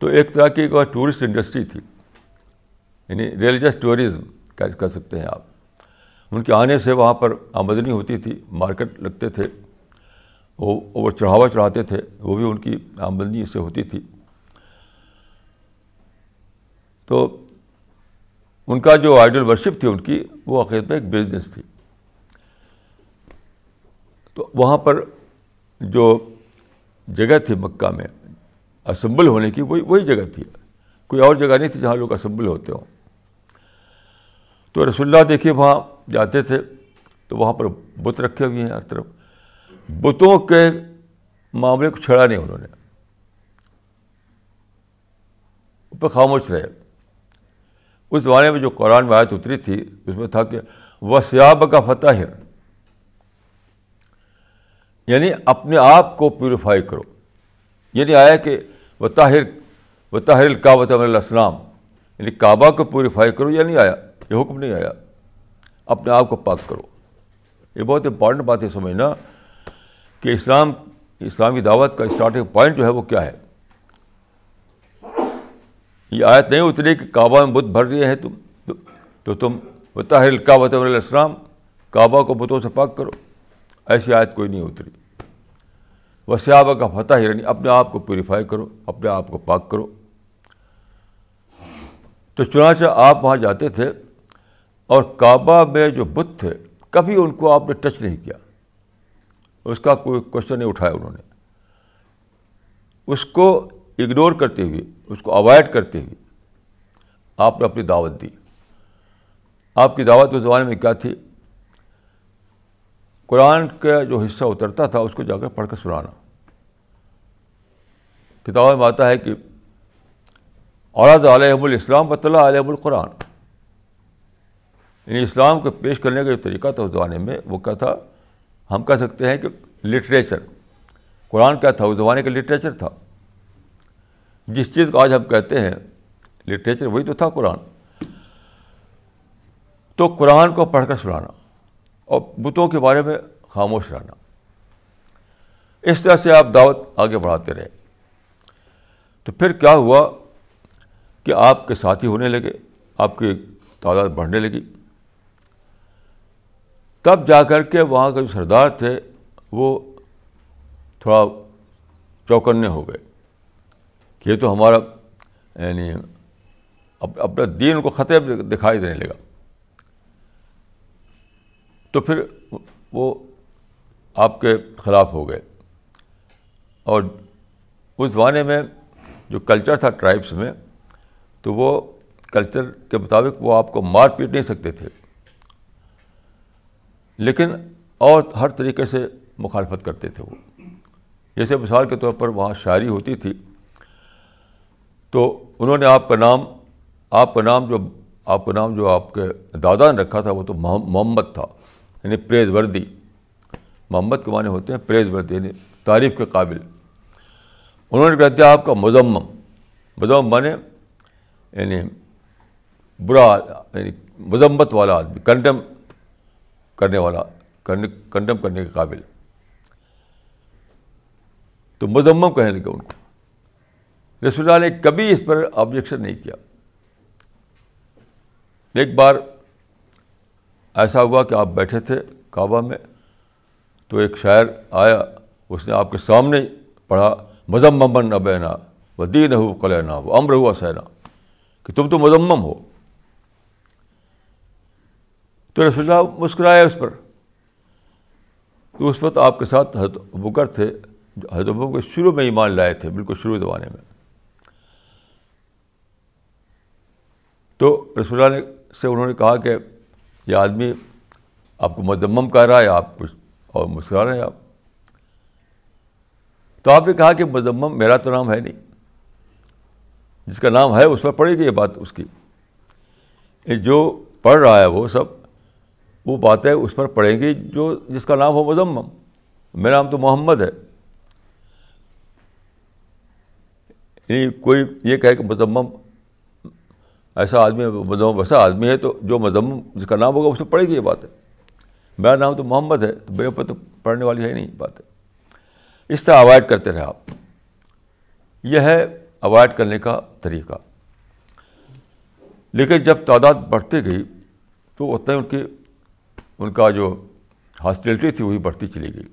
تو ایک طرح کی ایک ٹورسٹ انڈسٹری تھی، یعنی ریلیجس ٹورزم کہہ سکتے ہیں آپ. ان کے آنے سے وہاں پر آمدنی ہوتی تھی، مارکیٹ لگتے تھے، وہ چڑھاوا چڑھاتے تھے، وہ بھی ان کی آمدنی اس سے ہوتی تھی. تو ان کا جو آئیڈل ورشپ تھی ان کی، وہ حقیقت میں ایک بزنس تھی. تو وہاں پر جو جگہ تھی مکہ میں اسمبل ہونے کی، وہی جگہ تھی، کوئی اور جگہ نہیں تھی جہاں لوگ اسمبل ہوتے ہوں. تو رسول اللہ دیکھیے وہاں جاتے تھے تو وہاں پر بت رکھے ہوئے ہیں ہر طرف. بتوں کے معاملے کو چھڑا نہیں انہوں نے، اس پہ خاموش رہے. اس زمانے میں جو قرآن میں آیت اتری تھی اس میں تھا کہ وَثِيَابَكَ فَطَهِّرْ، یعنی اپنے آپ کو پیوریفائی کرو. یعنی آیا کہ وَطَهِّرِ الْكَعْبَةَ مِنَ الْأَصْنَامِ، یعنی کعبہ کو پیوریفائی کرو. یہ نہیں آیا، یہ حکم نہیں آیا، اپنے آپ کو پاک کرو. یہ بہت امپورٹنٹ بات ہے سمجھنا کہ اسلامی دعوت کا اسٹارٹنگ پوائنٹ جو ہے وہ کیا ہے. یہ آیت نہیں اتری کہ کعبہ میں بت بھر رہے ہیں تم، تو تم وطاہر الکعبۃ من الاسنام، کعبہ کو بتوں سے پاک کرو. ایسی آیت کوئی نہیں اتری. وثیابک فطہر، یعنی اپنے آپ کو پیوریفائی کرو، اپنے آپ کو پاک کرو. تو چنانچہ آپ وہاں جاتے تھے اور کعبہ میں جو بت تھے کبھی ان کو آپ نے ٹچ نہیں کیا، اس کا کوئی کوشچن نہیں اٹھایا انہوں نے. اس کو اگنور کرتے ہوئے، اس کو اوائڈ کرتے ہوئے آپ نے اپنی دعوت دی. آپ کی دعوت اس زمانے میں کیا تھی؟ قرآن کا جو حصہ اترتا تھا اس کو جا کر پڑھ کر سنانا. کتابوں میں آتا ہے کہ اوراد علیہم الاسلام وطلع علیہم القرآن، یعنی اسلام کو پیش کرنے کا جو طریقہ تھا اس زمانے میں وہ کیا تھا؟ ہم کہہ سکتے ہیں کہ لٹریچر. قرآن کیا تھا؟ اس زمانے کا لٹریچر تھا. جس چیز کو آج ہم کہتے ہیں لٹریچر، وہی تو تھا قرآن. تو قرآن کو پڑھ کر سنانا اور بتوں کے بارے میں خاموش رہنا. اس طرح سے آپ دعوت آگے بڑھاتے رہے. تو پھر کیا ہوا کہ آپ کے ساتھی ہونے لگے، آپ کی تعداد بڑھنے لگی. تب جا کر کے وہاں کے جو سردار تھے وہ تھوڑا چوکنے ہو گئے کہ یہ تو ہمارا یعنی اپنا دین کو خطرے میں دکھائی دینے لگا. تو پھر وہ آپ کے خلاف ہو گئے. اور اس زمانے میں جو کلچر تھا ٹرائبس میں، تو وہ کلچر کے مطابق وہ آپ کو مار پیٹ نہیں سکتے تھے، لیکن اور ہر طریقے سے مخالفت کرتے تھے وہ. جیسے مثال کے طور پر وہاں شاعری ہوتی تھی تو انہوں نے آپ کا نام جو آپ کا نام جو آپ کے دادا نے رکھا تھا وہ تو محمد تھا، یعنی پریز وردی. محمد کے معنی ہوتے ہیں پریز وردی، یعنی تعریف کے قابل. انہوں نے کہتے ہیں آپ کا مذمم، مذمم مانے یعنی برا، یعنی مذمت والا آدمی، کنڈم کرنے والا، کنڈم کرنے کے قابل. تو مذمم کہنے لگے ان کو. رسول اللہ نے کبھی اس پر آبجیکشن نہیں کیا. ایک بار ایسا ہوا کہ آپ بیٹھے تھے کعبہ میں، تو ایک شاعر آیا، اس نے آپ کے سامنے پڑھا مذممن ابینا و دینہ قلینا و امرہ عصینا، کہ تم تو مذمم ہو. تو رسول اللہ مسکرائے اس پر. تو اس وقت آپ کے ساتھ حضرت ابوبکر تھے، جو حضرت ابوبکر کے شروع میں ایمان لائے تھے، بالکل شروع زمانے میں. تو رسول اللہ نے سے انہوں نے کہا کہ یہ آدمی آپ کو مذمم کہہ رہا ہے، آپ کچھ اور مسکرا رہے ہیں آپ. تو آپ نے کہا کہ مذمم میرا تو نام ہے نہیں، جس کا نام ہے اس پر پڑے گی یہ بات اس کی، جو پڑھ رہا ہے وہ سب وہ باتیں اس پر پڑھیں گی جو جس کا نام ہو مذمم. میرا نام تو محمد ہے. کوئی یہ کہے کہ مذمم ایسا آدمی، مذمم ویسا آدمی ہے، تو جو مذمم جس کا نام ہوگا اس پر پڑے گی یہ باتیں. میرا نام تو محمد ہے، تو میرے اوپر تو پڑھنے والی ہے نہیں باتیں. اس طرح اوائڈ کرتے رہے آپ. یہ ہے اوائڈ کرنے کا طریقہ. لیکن جب تعداد بڑھتی گئی تو اتنا ہی ان کا جو ہاسٹیلٹی تھی وہی بڑھتی چلی گئی.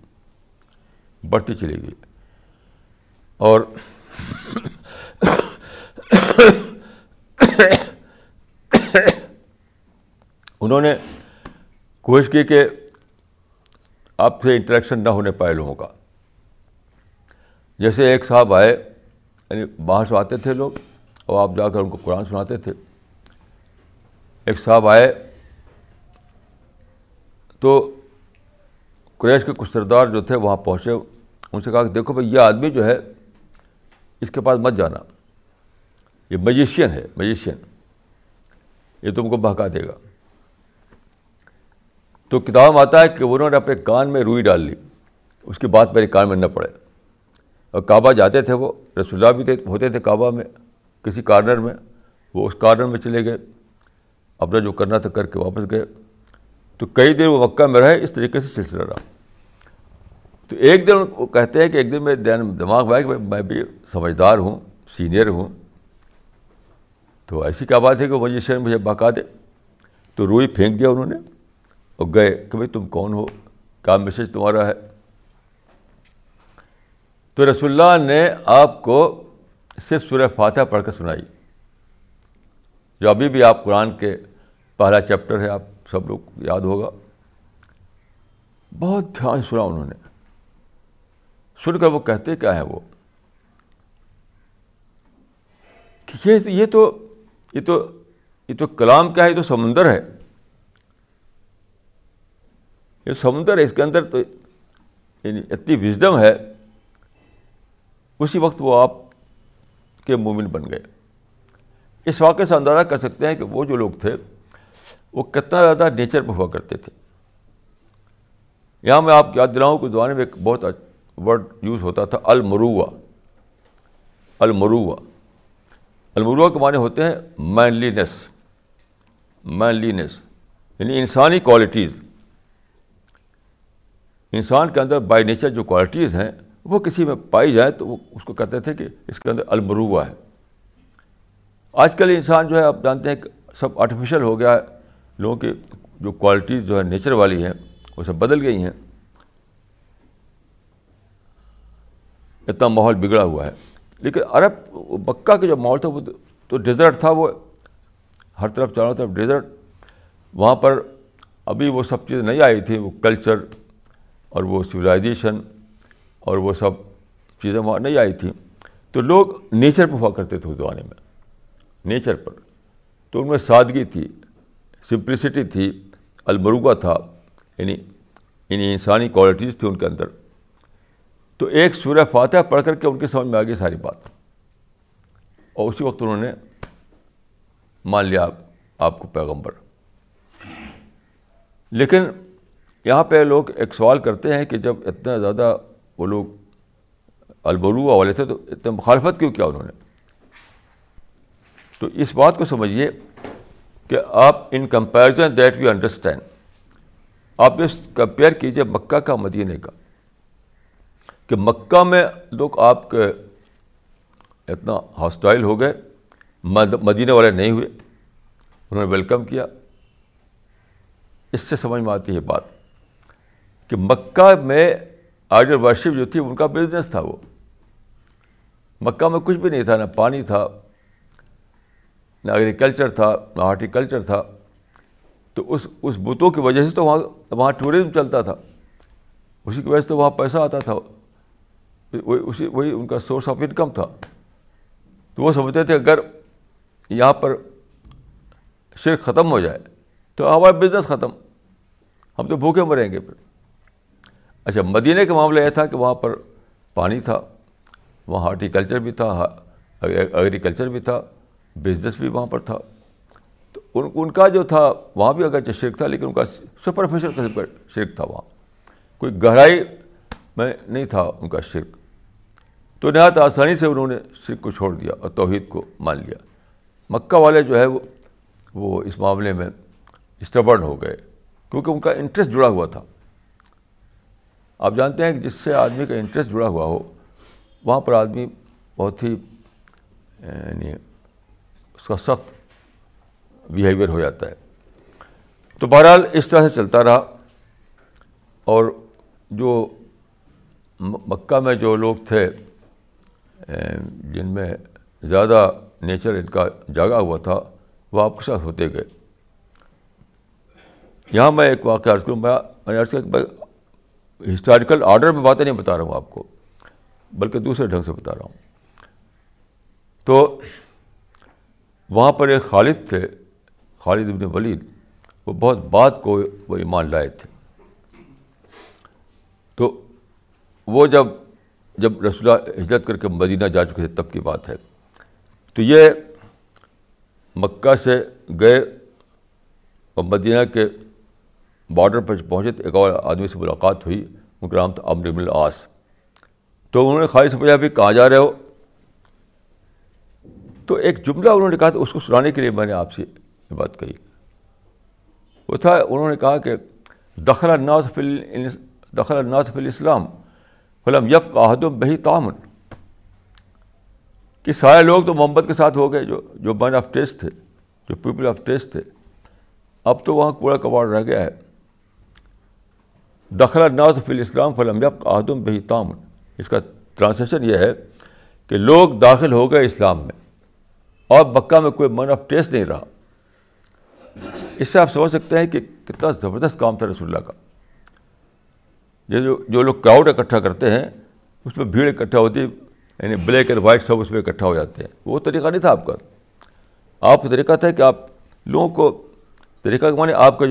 اور انہوں نے کوشش کی کہ آپ سے انٹریکشن نہ ہونے پائے لوگوں کا. جیسے ایک صاحب آئے، یعنی باہر سے آتے تھے لوگ اور آپ جا کر ان کو قرآن سناتے تھے. ایک صاحب آئے تو قریش کے کچھ سردار جو تھے وہاں پہنچے، ان سے کہا کہ دیکھو بھائی یہ آدمی جو ہے اس کے پاس مت جانا، یہ میجیشین ہے، میجیشین، یہ تم کو بہکا دے گا. تو کتاب میں آتا ہے کہ انہوں نے اپنے کان میں روئی ڈال لی، اس کی بات میرے کان میں نہ پڑے. اور کعبہ جاتے تھے وہ، رسول اللہ بھی ہوتے تھے کعبہ میں، کسی کارنر میں، وہ اس کارنر میں چلے گئے، اپنا جو کرنا تھا کر کے واپس گئے. تو کئی دن وہ مکہ میں رہے، اس طریقے سے سلسلہ رہا. تو ایک دن وہ کہتے ہیں کہ ایک دن میرے دماغ میں آیا کہ میں بھی سمجھدار ہوں، سینئر ہوں، تو ایسی کیا بات ہے کہ میجیشین مجھے بہکا دے. تو روئی پھینک دیا انہوں نے اور گئے کہ بھائی تم کون ہو، کیا میسج تمہارا ہے. تو رسول اللہ نے آپ کو صرف سورہ فاتحہ پڑھ کر سنائی، جو ابھی بھی آپ قرآن کے پہلا چیپٹر ہے، آپ سب لوگ یاد ہوگا. بہت دھیان سنا انہوں نے، سن کر وہ کہتے کیا ہے وہ کہ یہ تو کلام کیا ہے، یہ تو سمندر ہے، یہ سمندر ہے، اس کے اندر تو یعنی اتنی وزڈم ہے. اسی وقت وہ آپ کے مومن بن گئے. اس واقعے سے اندازہ کر سکتے ہیں کہ وہ جو لوگ تھے وہ کتنا زیادہ نیچر پہ ہوا کرتے تھے. یہاں میں آپ کو یاد دلاؤں کہ زمانے میں ایک بہت ورڈ یوز ہوتا تھا، المروءہ. المروءہ، المروءہ کے معنی ہوتے ہیں مینلینس، مینلینس یعنی انسانی کوالٹیز. انسان کے اندر بائی نیچر جو کوالٹیز ہیں وہ کسی میں پائی جائے تو وہ اس کو کہتے تھے کہ اس کے اندر المروءہ ہے. آج کل انسان جو ہے آپ جانتے ہیں کہ سب آرٹیفیشل ہو گیا ہے، لوگوں کی جو کوالٹیز جو ہے نیچر والی ہیں وہ سب بدل گئی ہیں. اتنا ماحول بگڑا ہوا ہے. لیکن عرب مکہ کا جو ماحول تھا وہ تو ڈیزرٹ تھا، وہ ہر طرف چاروں طرف ڈیزرٹ. وہاں پر ابھی وہ سب چیزیں نہیں آئی تھیں، وہ کلچر اور وہ سویلائزیشن اور وہ سب چیزیں وہاں نہیں آئی تھیں. تو لوگ نیچر پہ ہوا کرتے تھے اس زمانے میں، نیچر پر. تو ان میں سادگی تھی، سمپلسٹی تھی، المروءہ تھا، یعنی انسانی کوالٹیز تھی ان کے اندر. تو ایک سورہ فاتحہ پڑھ کر کے ان کے سمجھ میں آ گئی ساری بات، اور اسی وقت انہوں نے مان لیا آپ کو پیغمبر. لیکن یہاں پہ لوگ ایک سوال کرتے ہیں کہ جب اتنا زیادہ وہ لوگ البلوغ والے تھے تو اتنا مخالفت کیوں کیا انہوں نے؟ تو اس بات کو سمجھیے کہ آپ in comparison that we understand, آپ اس کمپیئر کیجیے مکہ کا مدینے کا، کہ مکہ میں لوگ آپ کے اتنا ہاسٹائل ہو گئے، مدینے والے نہیں ہوئے، انہوں نے ویلکم کیا. اس سے سمجھ میں آتی ہے بات کہ مکہ میں آئیڈل ورشپ جو تھی ان کا بزنس تھا. وہ مکہ میں کچھ بھی نہیں تھا، نہ پانی تھا، نہ ایگریکلچر تھا، نہ ہارٹیکلچر تھا. تو اس بتوں کی وجہ سے تو وہاں ٹورزم چلتا تھا، اسی کی وجہ سے تو وہاں پیسہ آتا تھا، وہی ان کا سورس آف انکم تھا. تو وہ سمجھتے تھے اگر یہاں پر شرک ختم ہو جائے تو ہمارا بزنس ختم، ہم تو بھوکے مریں گے پھر. اچھا، مدینے کا معاملہ یہ تھا کہ وہاں پر پانی تھا، وہاں ہارٹیکلچر بھی تھا، ایگریکلچر بھی تھا، بزنس بھی وہاں پر تھا. تو ان کا جو تھا وہاں بھی اگرچہ شرک تھا، لیکن ان کا سپرفیشل قسم کا شرک تھا، وہاں کوئی گہرائی میں نہیں تھا ان کا شرک. تو نہایت آسانی سے انہوں نے شرک کو چھوڑ دیا اور توحید کو مان لیا. مکہ والے جو ہے وہ اس معاملے میں اسٹبرن ہو گئے، کیونکہ ان کا انٹرسٹ جڑا ہوا تھا. آپ جانتے ہیں کہ جس سے آدمی کا انٹرسٹ جڑا ہوا ہو وہاں پر آدمی بہت ہی یعنی اس کا سخت بیہیویئر ہو جاتا ہے. تو بہرحال اس طرح سے چلتا رہا، اور جو مکہ میں جو لوگ تھے جن میں زیادہ نیچر ان کا جاگا ہوا تھا وہ آپ کے ساتھ ہوتے گئے. یہاں میں ایک واقعہ عرض کروں. میں عرض کیا ہسٹوریکل آرڈر میں باتیں نہیں بتا رہا ہوں آپ کو، بلکہ دوسرے ڈھنگ سے بتا رہا ہوں. تو وہاں پر ایک خالد تھے، خالد ابن ولید، وہ بہت بعد کو وہ ایمان لائے تھے. تو وہ جب رسول اللہ ہجرت کر کے مدینہ جا چکے تھے تب کی بات ہے. تو یہ مکہ سے گئے اور مدینہ کے بارڈر پر پہنچے تو ایک اور آدمی سے ملاقات ہوئی، ان کا نام تھا عمرو بن العاص. تو انہوں نے خالد سے پوچھا ابھی کہاں جا رہے ہو؟ تو ایک جملہ انہوں نے کہا تھا، اس کو سنانے کے لیے میں نے آپ سے یہ بات کہی. وہ تھا، انہوں نے کہا کہ دخل الناس فی الاسلام فلم یبق احد بہ طامن، کہ سارے لوگ تو محمد کے ساتھ ہو گئے، جو مین آف ٹیسٹ تھے، جو پیپل آف ٹیسٹ تھے، اب تو وہاں کوڑا کباڑ رہ گیا ہے. دخل الناس فی الاسلام فلم یبق احد بہ طامن، اس کا ٹرانسلیشن یہ ہے کہ لوگ داخل ہو گئے اسلام میں اور مکہ میں کوئی مین آف ٹیسٹ نہیں رہا. اس سے آپ سمجھ سکتے ہیں کہ کتنا زبردست کام تھا رسول اللہ کا. جو لوگ کراؤڈ اکٹھا کرتے ہیں اس میں بھیڑ اکٹھا ہوتی ہے، یعنی بلیک اینڈ وائٹ سب اس میں اکٹھا ہو جاتے ہیں. وہ طریقہ نہیں تھا آپ کا. آپ کا طریقہ تھا کہ آپ لوگوں کو، طریقہ مانے آپ کا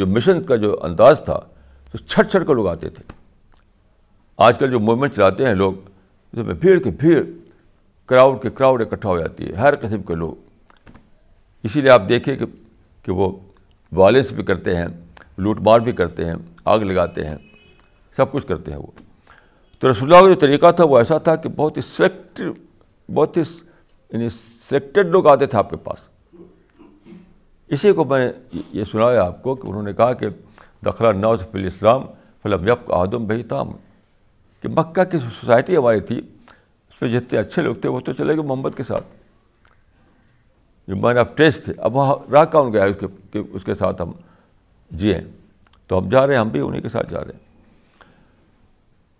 جو مشن کا جو انداز تھا، تو چھٹ چھٹ کر لوگ آتے تھے. آج کل جو موومنٹ چلاتے ہیں لوگ، اس میں بھیڑ کی بھیڑ، کراؤڈ کے کراؤڈ اکٹھا ہو جاتی ہے، ہر قسم کے لوگ. اسی لیے آپ دیکھیں کہ وہ وائلنس بھی کرتے ہیں، لوٹ مار بھی کرتے ہیں، آگ لگاتے ہیں، سب کچھ کرتے ہیں وہ. تو رسول اللہ کا جو طریقہ تھا وہ ایسا تھا کہ بہت ہی یعنی سلیکٹڈ لوگ آتے تھے آپ کے پاس. اسی کو میں نے یہ سنایا آپ کو کہ انہوں نے کہا کہ دخل الناس فی الاسلام فلم یبق احد بہ طامن، کہ مکہ کی سوسائٹی ہماری تھی، اس پہ جتنے اچھے لوگ تھے وہ تو چلے گئے محمد کے ساتھ، جو مین آف ٹیسٹ تھے. اب وہاں راہ کون گیا اس کے ساتھ ہم جی ہیں، تو ہم جا رہے ہیں، ہم بھی انہیں کے ساتھ جا رہے ہیں.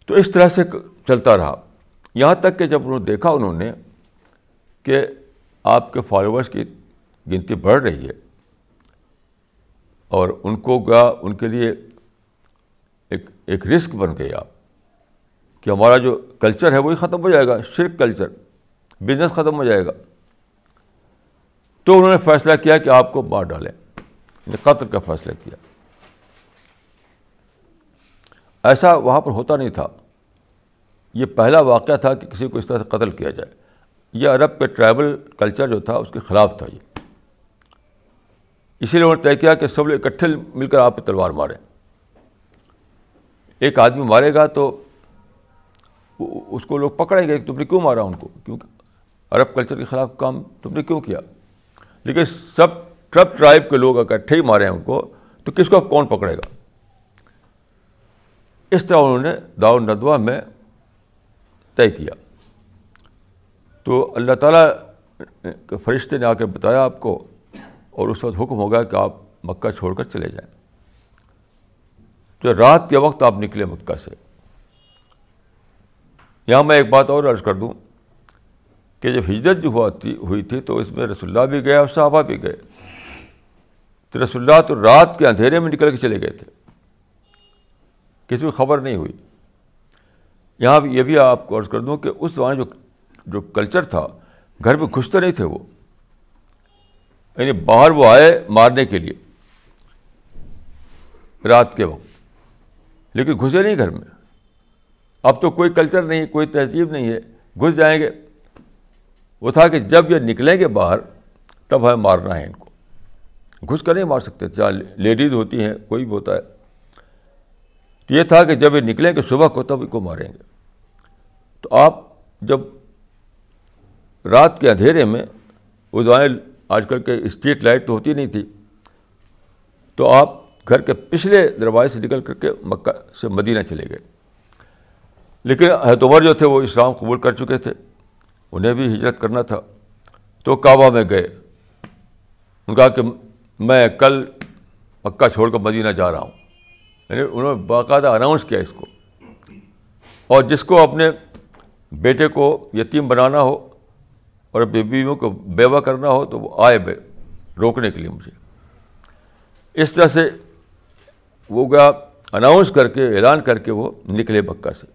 تو اس طرح سے چلتا رہا یہاں تک کہ جب انہوں نے دیکھا کہ آپ کے فالوورز کی گنتی بڑھ رہی ہے، اور ان کو گیا ان کے لیے ایک رسک بن گئی آپ کہ ہمارا جو کلچر ہے وہی ختم ہو جائے گا، شرک کلچر، بزنس ختم ہو جائے گا. تو انہوں نے فیصلہ کیا کہ آپ کو مار ڈالیں، قتل کا فیصلہ کیا. ایسا وہاں پر ہوتا نہیں تھا، یہ پہلا واقعہ تھا کہ کسی کو اس طرح سے قتل کیا جائے. یہ عرب کے ٹرائبل کلچر جو تھا اس کے خلاف تھا. اسی لیے انہوں نے طے کیا کہ سب لوگ اکٹھے مل کر آپ پہ تلوار ماریں. ایک آدمی مارے گا تو اس کو لوگ پکڑیں گے کہ تم نے کیوں مارا ان کو, کیونکہ عرب کلچر کے خلاف کام تم نے کیوں کیا. لیکن سب ٹرائب کے لوگ اکٹھے ہی مارے ہیں ان کو, تو کس کو اب کون پکڑے گا. اس طرح انہوں نے داؤ الندوہ میں طے کیا. تو اللہ تعالیٰ کے فرشتے نے آ کے بتایا آپ کو, اور اس وقت حکم ہوگا کہ آپ مکہ چھوڑ کر چلے جائیں. تو رات کے وقت آپ نکلے مکہ سے. یہاں میں ایک بات اور عرض کر دوں کہ جب ہجرت جو ہوئی تھی تو اس میں رسول اللہ بھی گئے اور صحابہ بھی گئے. تو رسول اللہ تو رات کے اندھیرے میں نکل کے چلے گئے تھے, کسی کو خبر نہیں ہوئی. یہاں یہ بھی آپ کو عرض کر دوں کہ اس زمانے جو کلچر تھا, گھر میں گھستے نہیں تھے وہ, یعنی باہر وہ آئے مارنے کے لیے رات کے وقت, لیکن گھسے نہیں گھر میں. اب تو کوئی کلچر نہیں, کوئی تہذیب نہیں ہے, گھس جائیں گے. وہ تھا کہ جب یہ نکلیں گے باہر تب ہمیں مارنا ہے ان کو, گھس کر نہیں مار سکتے, چاہے لیڈیز ہوتی ہیں کوئی بھی ہوتا ہے. تو یہ تھا کہ جب یہ نکلیں گے صبح کو تب ان کو ماریں گے. تو آپ جب رات کے اندھیرے میں, وہ زمانے آج کل کے اسٹریٹ لائٹ تو ہوتی نہیں تھی, تو آپ گھر کے پچھلے دروازے سے نکل کر کے مکہ سے مدینہ چلے گئے. لیکن حضرت عمر جو تھے وہ اسلام قبول کر چکے تھے, انہیں بھی ہجرت کرنا تھا. تو کعبہ میں گئے, ان کہا کہ میں کل مکہ چھوڑ کر مدینہ جا رہا ہوں. یعنی انہوں نے باقاعدہ اناؤنس کیا اس کو. اور جس کو اپنے بیٹے کو یتیم بنانا ہو اور بیویوں کو بیوہ کرنا ہو تو وہ آئے روکنے کے لیے مجھے. اس طرح سے وہ گیا اناؤنس کر کے, اعلان کر کے وہ نکلے مکہ سے.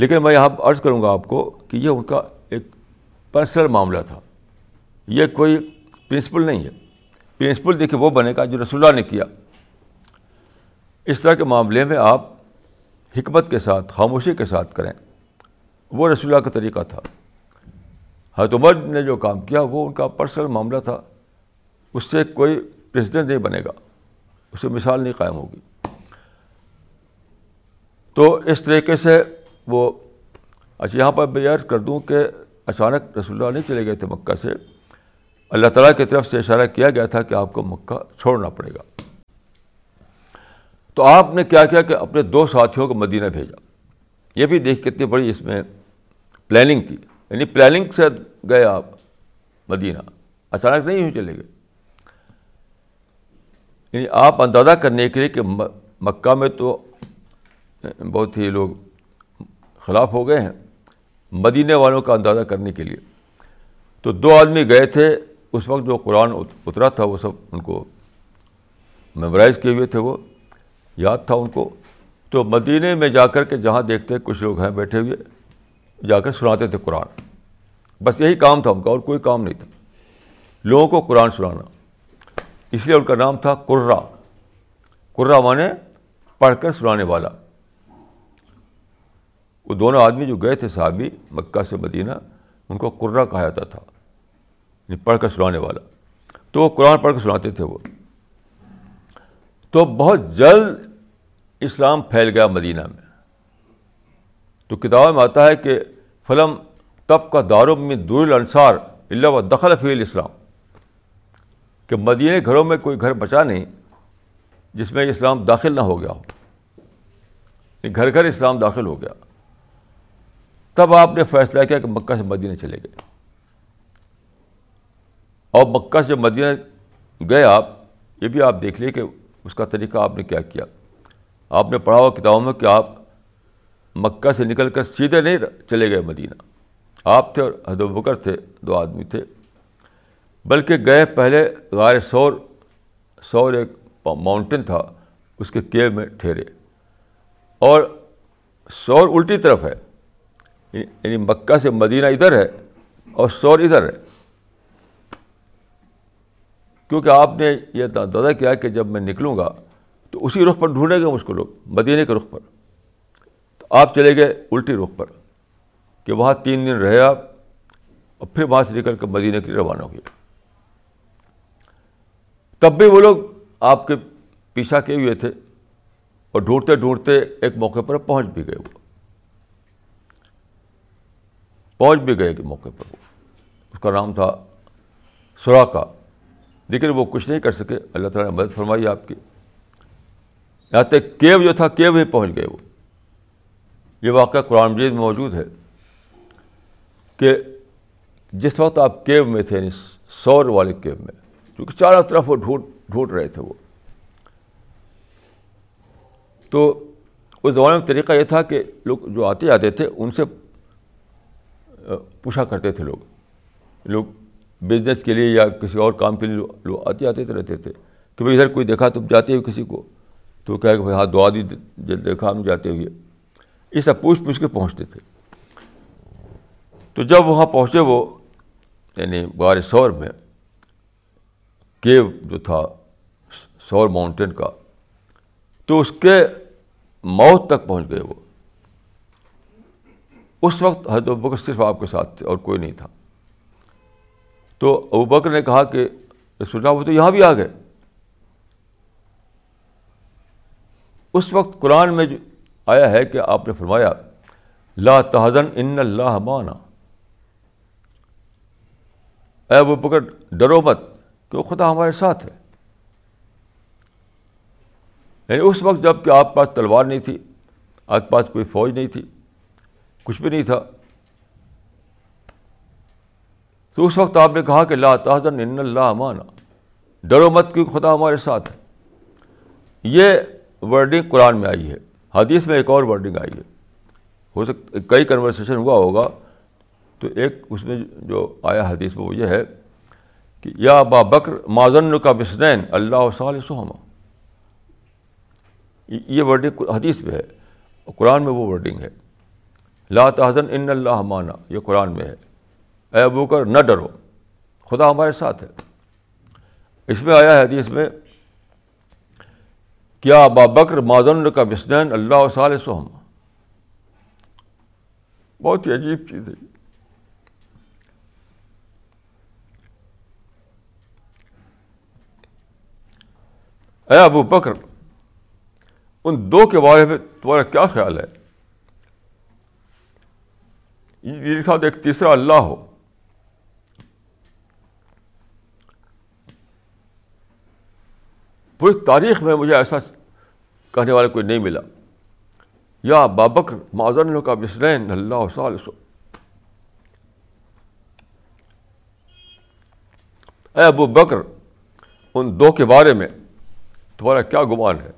لیکن میں یہاں عرض کروں گا آپ کو کہ یہ ان کا ایک پرسنل معاملہ تھا, یہ کوئی پرنسپل نہیں ہے. پرنسپل دیکھیں وہ بنے گا جو رسول اللہ نے کیا. اس طرح کے معاملے میں آپ حکمت کے ساتھ, خاموشی کے ساتھ کریں, وہ رسول اللہ کا طریقہ تھا. حضرت عمر نے جو کام کیا وہ ان کا پرسنل معاملہ تھا, اس سے کوئی پریسیڈنٹ نہیں بنے گا, اس سے مثال نہیں قائم ہوگی. تو اس طریقے سے وہ. اچھا یہاں پر میں عرض کر دوں کہ اچانک رسول اللہ نہیں چلے گئے تھے مکہ سے, اللہ تعالیٰ کی طرف سے اشارہ کیا گیا تھا کہ آپ کو مکہ چھوڑنا پڑے گا. تو آپ نے کیا کیا کہ اپنے 2 ساتھیوں کو مدینہ بھیجا. یہ بھی دیکھ کتنی بڑی اس میں پلاننگ تھی, یعنی پلاننگ سے گئے آپ مدینہ, اچانک نہیں ہی چلے گئے. یعنی آپ اندازہ کرنے کے لیے کہ مکہ میں تو بہت ہی لوگ خلاف ہو گئے ہیں, مدینے والوں کا اندازہ کرنے کے لیے. تو 2 آدمی گئے تھے, اس وقت جو قرآن اترا تھا وہ سب ان کو میمورائز کیے ہوئے تھے, وہ یاد تھا ان کو. تو مدینے میں جا کر کے جہاں دیکھتے کچھ لوگ ہیں بیٹھے ہوئے, جا کر سناتے تھے قرآن. بس یہی کام تھا ان کا, اور کوئی کام نہیں تھا, لوگوں کو قرآن سنانا. اس لیے ان کا نام تھا قرہ. قرہ مانے پڑھ کر سنانے والا. وہ 2 آدمی جو گئے تھے صحابی مکہ سے مدینہ, ان کو قرہ کہا جاتا تھا, یعنی پڑھ کر سنانے والا. تو وہ قرآن پڑھ کر سناتے تھے وہ. تو بہت جلد اسلام پھیل گیا مدینہ میں. تو کتابوں میں آتا ہے کہ فلم تب کا دار من دور الانصار الا و دخل فی الاسلام, کہ مدینے گھروں میں کوئی گھر بچا نہیں جس میں اسلام داخل نہ ہو گیا ہو. گھر گھر اسلام داخل ہو گیا. تب آپ نے فیصلہ کیا کہ مکہ سے مدینہ چلے گئے. اور مکہ سے مدینہ گئے آپ, یہ بھی آپ دیکھ لیے کہ اس کا طریقہ آپ نے کیا کیا. آپ نے پڑھا ہوا کتابوں میں کہ آپ مکہ سے نکل کر سیدھے نہیں چلے گئے مدینہ. آپ تھے اور حضرت ابوبکر تھے, 2 آدمی تھے, بلکہ گئے پہلے غار ثور. ثور ایک ماؤنٹین تھا, اس کے کیو میں ٹھہرے. اور ثور الٹی طرف ہے, یعنی مکہ سے مدینہ ادھر ہے اور ثور ادھر ہے. کیونکہ آپ نے یہ اندازہ کیا کہ جب میں نکلوں گا تو اسی رخ پر ڈھونڈیں گے مجھ کو لوگ, مدینے کے رخ پر. تو آپ چلے گئے الٹی رخ پر, کہ وہاں 3 دن رہے آپ, اور پھر وہاں سے نکل کر مدینہ کے لیے روانہ ہوئے. تب بھی وہ لوگ آپ کے پیچھا کیے ہوئے تھے اور ڈھونڈتے ڈھونڈتے ایک موقع پر پہنچ بھی گئے. وہ پہنچ بھی گئے ایک موقع پر. اس کا نام تھا سراقہ. لیکن وہ کچھ نہیں کر سکے. اللہ تعالیٰ نے مدد فرمائی آپ کی. یہاں تک کیو جو تھا کیو ہی پہنچ گئے وہ. یہ واقعہ قرآن مجید میں موجود ہے کہ جس وقت آپ کیو میں تھے یعنی سور والے کیو میں, کیونکہ چاروں طرف وہ ڈھونڈ رہے تھے وہ, تو اس زمانے میں طریقہ یہ تھا کہ لوگ جو آتے جاتے تھے ان سے پوچھا کرتے تھے لوگ بزنس کے لیے یا کسی اور کام کے لیے لوگ آتے جاتے تھے رہتے تھے کہ بھائی ادھر کوئی دیکھا تم جاتے ہوئے کسی کو تو کہا کہ بھائی ہاں دعا دی دیکھا ہم جاتے ہوئے. یہ سب پوچھ کے پہنچتے تھے. تو جب وہاں پہنچے وہ یعنی غار ثور میں کیو جو تھا ثور ماؤنٹین کا, تو اس کے موت تک پہنچ گئے وہ. اس وقت حضرت ابوبکر صرف آپ کے ساتھ تھے اور کوئی نہیں تھا. تو ابوبکر نے کہا کہ رسول اللہ وہ تو یہاں بھی آ گئے. اس وقت قرآن میں جو آیا ہے کہ آپ نے فرمایا لا تحزن ان اللہ معنا, اے ابوبکر ڈرو مت کہ خدا ہمارے ساتھ ہے. یعنی اس وقت جب کہ آپ کے پاس تلوار نہیں تھی, آپ کے پاس کوئی فوج نہیں تھی, کچھ بھی نہیں تھا, تو اس وقت آپ نے کہا کہ لا تحزن ان اللہ معنا, ڈرو مت کہ خدا ہمارے ساتھ ہے. یہ ورڈنگ قرآن میں آئی ہے. حدیث میں ایک اور ورڈنگ آئی ہے. ہو سکتا کئی کنورسیشن ہوا ہوگا, تو ایک اس میں جو آیا حدیث میں وہ یہ ہے کہ یا ابا بکر ما ظنک باثنین اللہ ثالثہما. یہ ورڈنگ حدیث میں ہے, قرآن میں وہ ورڈنگ ہے لا تحزن ان اللہ معنا. یہ قرآن میں ہے, اے ابوبکر نہ ڈرو خدا ہمارے ساتھ ہے. اس میں آیا ہے حدیث میں کیا ابا بکر ما ظنک باثنین اللہ ثالثہما. بہت ہی عجیب چیز ہے. اے ابوبکر ان دو کے بارے میں تمہارا کیا خیال ہے؟ یہ لکھا تھا ایک تیسرا اللہ ہو. پوری تاریخ میں مجھے ایسا کہنے والا کوئی نہیں ملا. یا ابا بکر ما ظنک باثنین اللہ ثالثہما. اے ابو بکر ان دو کے بارے میں تمہارا کیا گمان ہے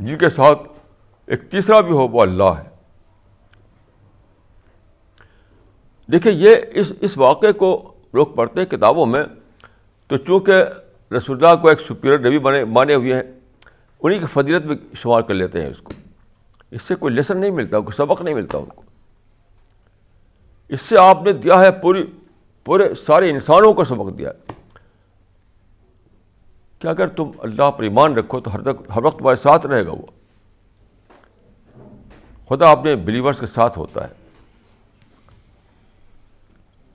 جن کے ساتھ ایک تیسرا بھی ہو وہ اللہ ہے؟ دیکھیں یہ اس واقعے کو لوگ پڑھتے ہیں کتابوں میں, تو چونکہ رسول اللہ کو ایک سپیریئر نبی مانے ہوئے ہیں انہی کی فضیلت میں شمار کر لیتے ہیں اس کو. اس سے کوئی لیسن نہیں ملتا, کوئی سبق نہیں ملتا ان کو. اس سے آپ نے دیا ہے پورے سارے انسانوں کو سبق دیا ہے کہ اگر تم اللہ پر ایمان رکھو تو ہر وقت تمہارے ساتھ رہے گا وہ. خدا اپنے بلیورس کے ساتھ ہوتا ہے.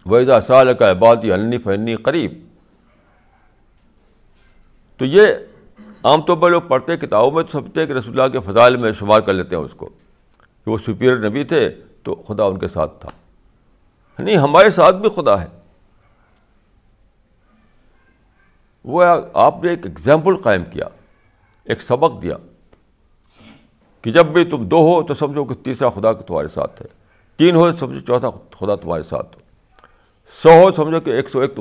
وَإِذَا سَأَلَكَ عِبَادِي عَنِّي فَإِنِّي قَرِيبٌ. تو یہ عام طور پر لوگ پڑھتے ہیں کتابوں میں, تو سمجھتے ہیں کہ رسول اللہ کے فضائل میں شمار کر لیتے ہیں اس کو کہ وہ سپیریئر نبی تھے تو خدا ان کے ساتھ تھا. نہیں, ہمارے ساتھ بھی خدا ہے. وہ آپ نے ایک ایگزامپل قائم کیا, ایک سبق دیا کہ جب بھی تم دو ہو تو سمجھو کہ تیسرا خدا تمہارے ساتھ ہے, تین ہو تو سمجھو چوتھا خدا تمہارے ساتھ ہو, 100 ہو تو سمجھو کہ 101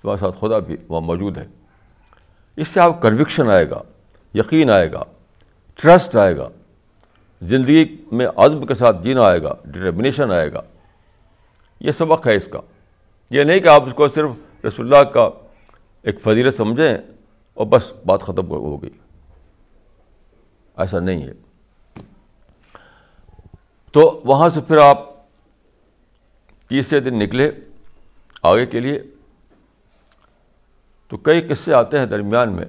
تمہارے ساتھ خدا بھی وہاں موجود ہے. اس سے آپ کنوکشن آئے گا, یقین آئے گا, ٹرسٹ آئے گا, زندگی میں عزم کے ساتھ جینا آئے گا, ڈٹرمنیشن آئے گا. یہ سبق ہے اس کا. یہ نہیں کہ آپ اس کو صرف رسول اللہ کا ایک فضیلت سمجھیں اور بس بات ختم ہو گئی, ایسا نہیں ہے. تو وہاں سے پھر آپ تیسرے دن نکلے آگے کے لیے. تو کئی قصے آتے ہیں درمیان میں.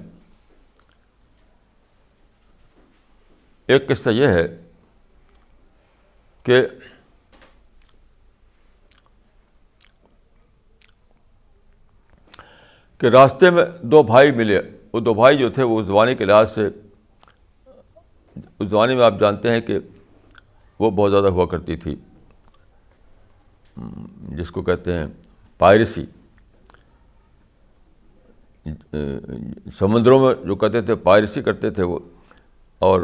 ایک قصہ یہ ہے کہ کہ راستے میں دو بھائی ملے. وہ دو بھائی جو تھے وہ زبانی کے لحاظ سے، اس زمانے میں آپ جانتے ہیں کہ وہ بہت زیادہ ہوا کرتی تھی، جس کو کہتے ہیں پائرسی. سمندروں میں جو کہتے تھے پائرسی کرتے تھے وہ، اور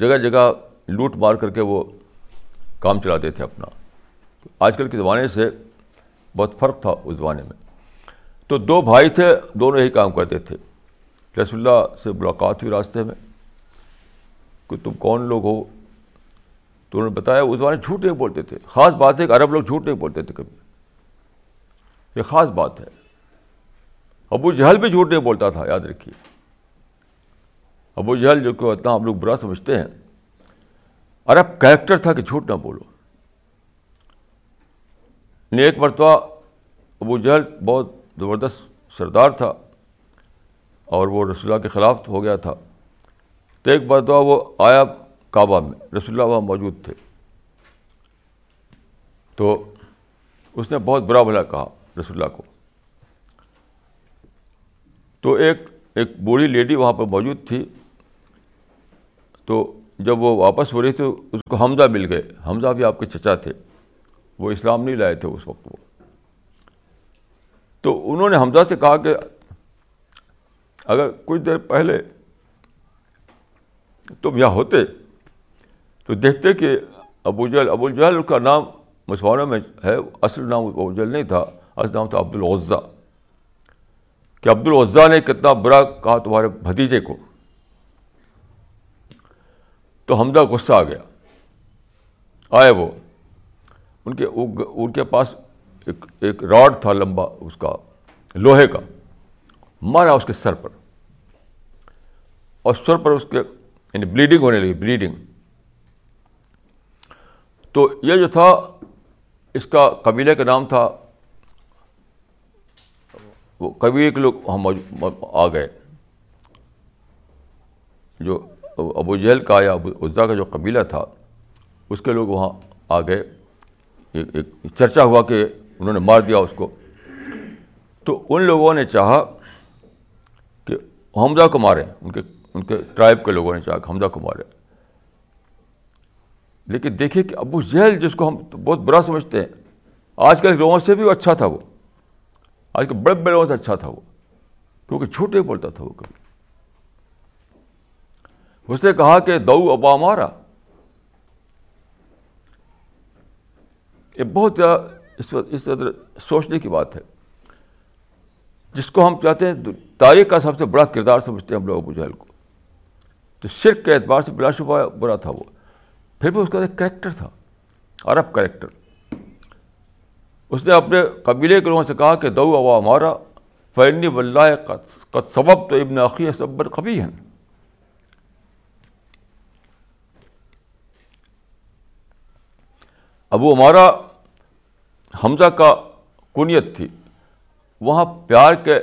جگہ جگہ لوٹ مار کر کے وہ کام چلاتے تھے اپنا. آج کل کے زمانے سے بہت فرق تھا اس زمانے میں. تو دو بھائی تھے، دونوں ہی کام کرتے تھے. رسول اللہ سے ملاقات ہوئی راستے میں کہ تم کون لوگ ہو، تو انہوں نے بتایا. اس زمانے جھوٹ نہیں بولتے تھے، خاص بات ہے کہ عرب لوگ جھوٹ نہیں بولتے تھے کبھی، یہ خاص بات ہے. ابو جہل بھی جھوٹ نہیں بولتا تھا، یاد رکھیے. ابو جہل جو کہ اتنا ہم لوگ برا سمجھتے ہیں، عرب کریکٹر تھا کہ جھوٹ نہ بولو. نے ایک مرتبہ ابو جہل بہت زبردست سردار تھا اور وہ رسول اللہ کے خلاف ہو گیا تھا. تو ایک مرتبہ وہ آیا کعبہ میں، رسول اللہ وہاں موجود تھے، تو اس نے بہت برا بھلا کہا رسول اللہ کو. تو ایک بوڑھی لیڈی وہاں پر موجود تھی، تو جب وہ واپس ہو رہی تھی اس کو حمزہ مل گئے. حمزہ بھی آپ کے چچا تھے، وہ اسلام نہیں لائے تھے اس وقت وہ. تو انہوں نے حمزہ سے کہا کہ اگر کچھ دیر پہلے تم یہاں ہوتے تو دیکھتے کہ ابو جہل کا نام مسلمانوں میں ہے، اصل نام ابو جہل نہیں تھا، اصل نام تھا عبد العزیٰ. کہ عبد العزیٰ نے کتنا برا کہا تمہارے بھتیجے کو. تو حمزہ غصہ آ گیا، آئے وہ ان کے پاس ایک راڈ تھا لمبا، اس کا لوہے کا، مارا اس کے سر پر، اور سر پر اس کے یعنی بلیڈنگ ہونے لگی، بلیڈنگ. تو یہ جو تھا اس کا قبیلے کا نام تھا، وہ قبیلے کے لوگ ہم آ گئے، جو ابو جہل کا یا ابو عزیٰ کا جو قبیلہ تھا اس کے لوگ وہاں آ گئے. ایک چرچا ہوا کہ انہوں نے مار دیا اس کو. تو ان لوگوں نے چاہا کہ حمزہ کو ماریں، ان کے ٹرائب کے لوگوں نے چاہا کہ حمزہ کو ماریں. لیکن دیکھیے کہ ابو جہل جس کو ہم بہت برا سمجھتے ہیں، آج کل لوگوں سے بھی وہ اچھا تھا، وہ آج کل بڑے بڑے لوگوں سے اچھا تھا وہ، کیونکہ جھوٹ نہیں بولتا تھا وہ کبھی. اس نے کہا کہ دو ابا مارا، یہ بہت اس قدر سوچنے کی بات ہے. جس کو ہم چاہتے ہیں، تاریخ کا سب سے بڑا کردار سمجھتے ہیں ہم لوگ ابو جہل کو. تو شرک کے اعتبار سے بلا شبہ برا تھا وہ، پھر بھی اس کا ایک کریکٹر تھا، عرب کریکٹر. اس نے اپنے قبیلے کے لوگوں سے کہا کہ دو ابا مارا فینی واللہ قد سبب تو ابن اخی صبر قبی ہیں. ابو ہمارا حمزہ کا کنیت تھی، وہاں پیار کے